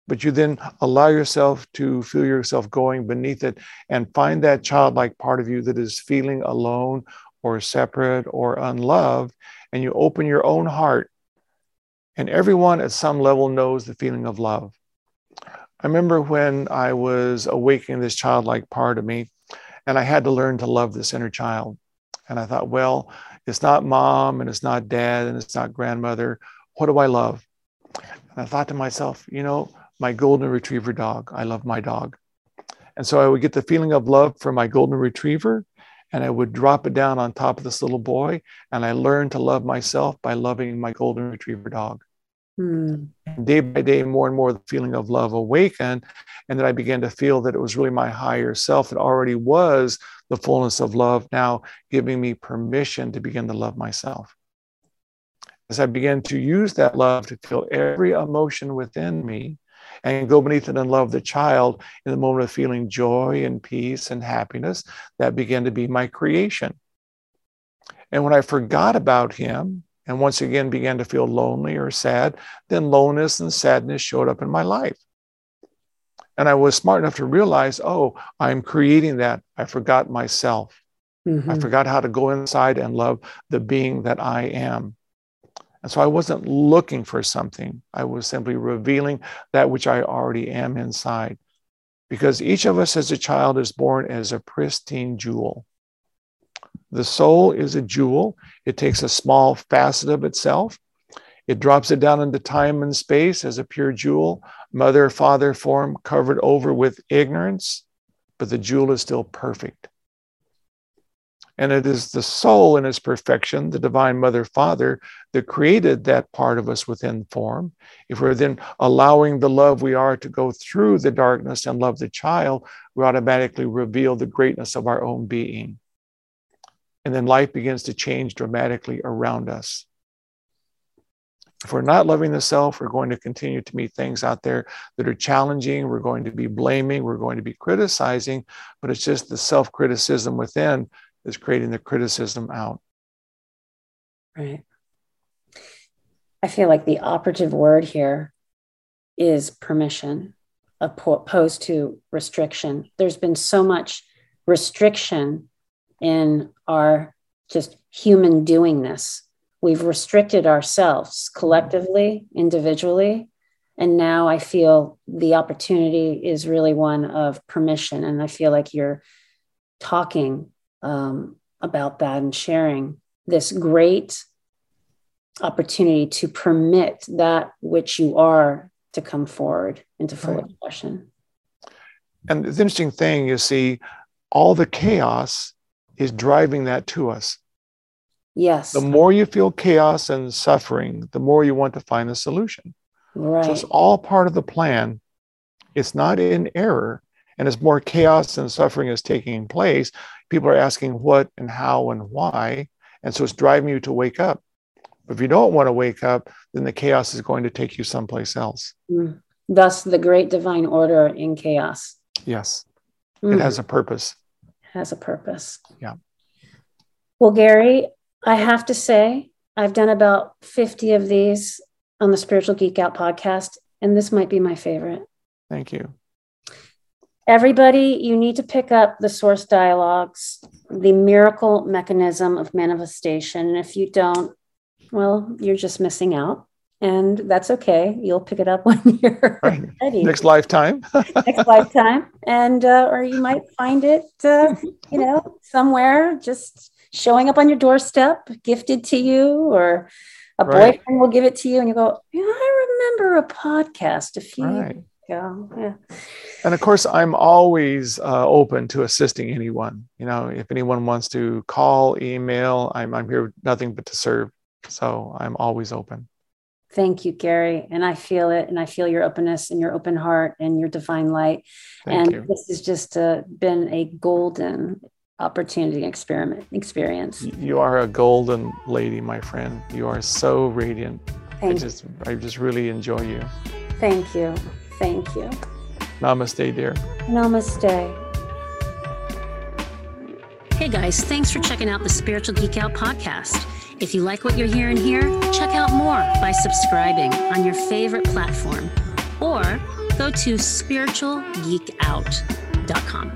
but you then allow yourself to feel yourself going beneath it and find that childlike part of you that is feeling alone or separate or unloved. And you open your own heart. And everyone at some level knows the feeling of love. I remember when I was awakening this childlike part of me, and I had to learn to love this inner child. And I thought, well, it's not mom, and it's not dad, and it's not grandmother. What do I love? And I thought to myself, you know, my golden retriever dog. I love my dog. And so I would get the feeling of love for my golden retriever, and I would drop it down on top of this little boy. And I learned to love myself by loving my golden retriever dog. Day by day, more and more, the feeling of love awakened. And then I began to feel that it was really my higher self. It already was the fullness of love, now giving me permission to begin to love myself. As I began to use that love to feel every emotion within me and go beneath it and love the child in the moment of feeling joy and peace and happiness, that began to be my creation. And when I forgot about him, and once again began to feel lonely or sad, then loneliness and sadness showed up in my life. And I was smart enough to realize, oh, I'm creating that. I forgot myself. I forgot how to go inside and love the being that I am. And so I wasn't looking for something. I was simply revealing that which I already am inside. Because each of us as a child is born as a pristine jewel. The soul is a jewel. It takes a small facet of itself. It drops it down into time and space as a pure jewel, mother, father form, covered over with ignorance, but the jewel is still perfect. And it is the soul in its perfection, the divine mother, father, that created that part of us within form. If we're then allowing the love we are to go through the darkness and love the child, we automatically reveal the greatness of our own being. And then life begins to change dramatically around us. If we're not loving the self, we're going to continue to meet things out there that are challenging. We're going to be blaming. We're going to be criticizing. But it's just the self-criticism within is creating the criticism out. Right. I feel like the operative word here is permission, opposed to restriction. There's been so much restriction in our just human doingness. We've restricted ourselves collectively, individually. And now I feel the opportunity is really one of permission. And I feel like you're talking about that and sharing this great opportunity to permit that which you are to come forward into full expression. And the interesting thing, you see, all the chaos is driving that to us. Yes. The more you feel chaos and suffering, the more you want to find a solution. Right. So it's all part of the plan. It's not in error. And as more chaos and suffering is taking place, people are asking what and how and why. And so it's driving you to wake up. If you don't want to wake up, then the chaos is going to take you someplace else. Thus, the great divine order in chaos. Yes. It has a purpose. It has a purpose. Yeah. Well, Gary, I have to say, I've done about 50 of these on the Spiritual Geek Out podcast, and this might be my favorite. Thank you. Everybody, you need to pick up The Source Dialogues, The Miracle Mechanism of Manifestation. And if you don't, well, you're just missing out. And that's okay. You'll pick it up when you're ready. Next lifetime. Next lifetime. And, or you might find it, you know, somewhere just showing up on your doorstep, gifted to you, or a boyfriend will give it to you. And you go, yeah, I remember a podcast a few years. Yeah. And of course, I'm always open to assisting anyone. You know, if anyone wants to call, email, I'm here with nothing but to serve. So I'm always open. Thank you, Gary. And I feel it. And I feel your openness and your open heart and your divine light. Thank you. This has just been a golden opportunity experience. You are a golden lady, my friend. You are so radiant. I just really enjoy you. Thank you. Thank you. Namaste, dear. Namaste. Hey guys, thanks for checking out the Spiritual Geek Out podcast. If you like what you're hearing here, check out more by subscribing on your favorite platform or go to spiritualgeekout.com.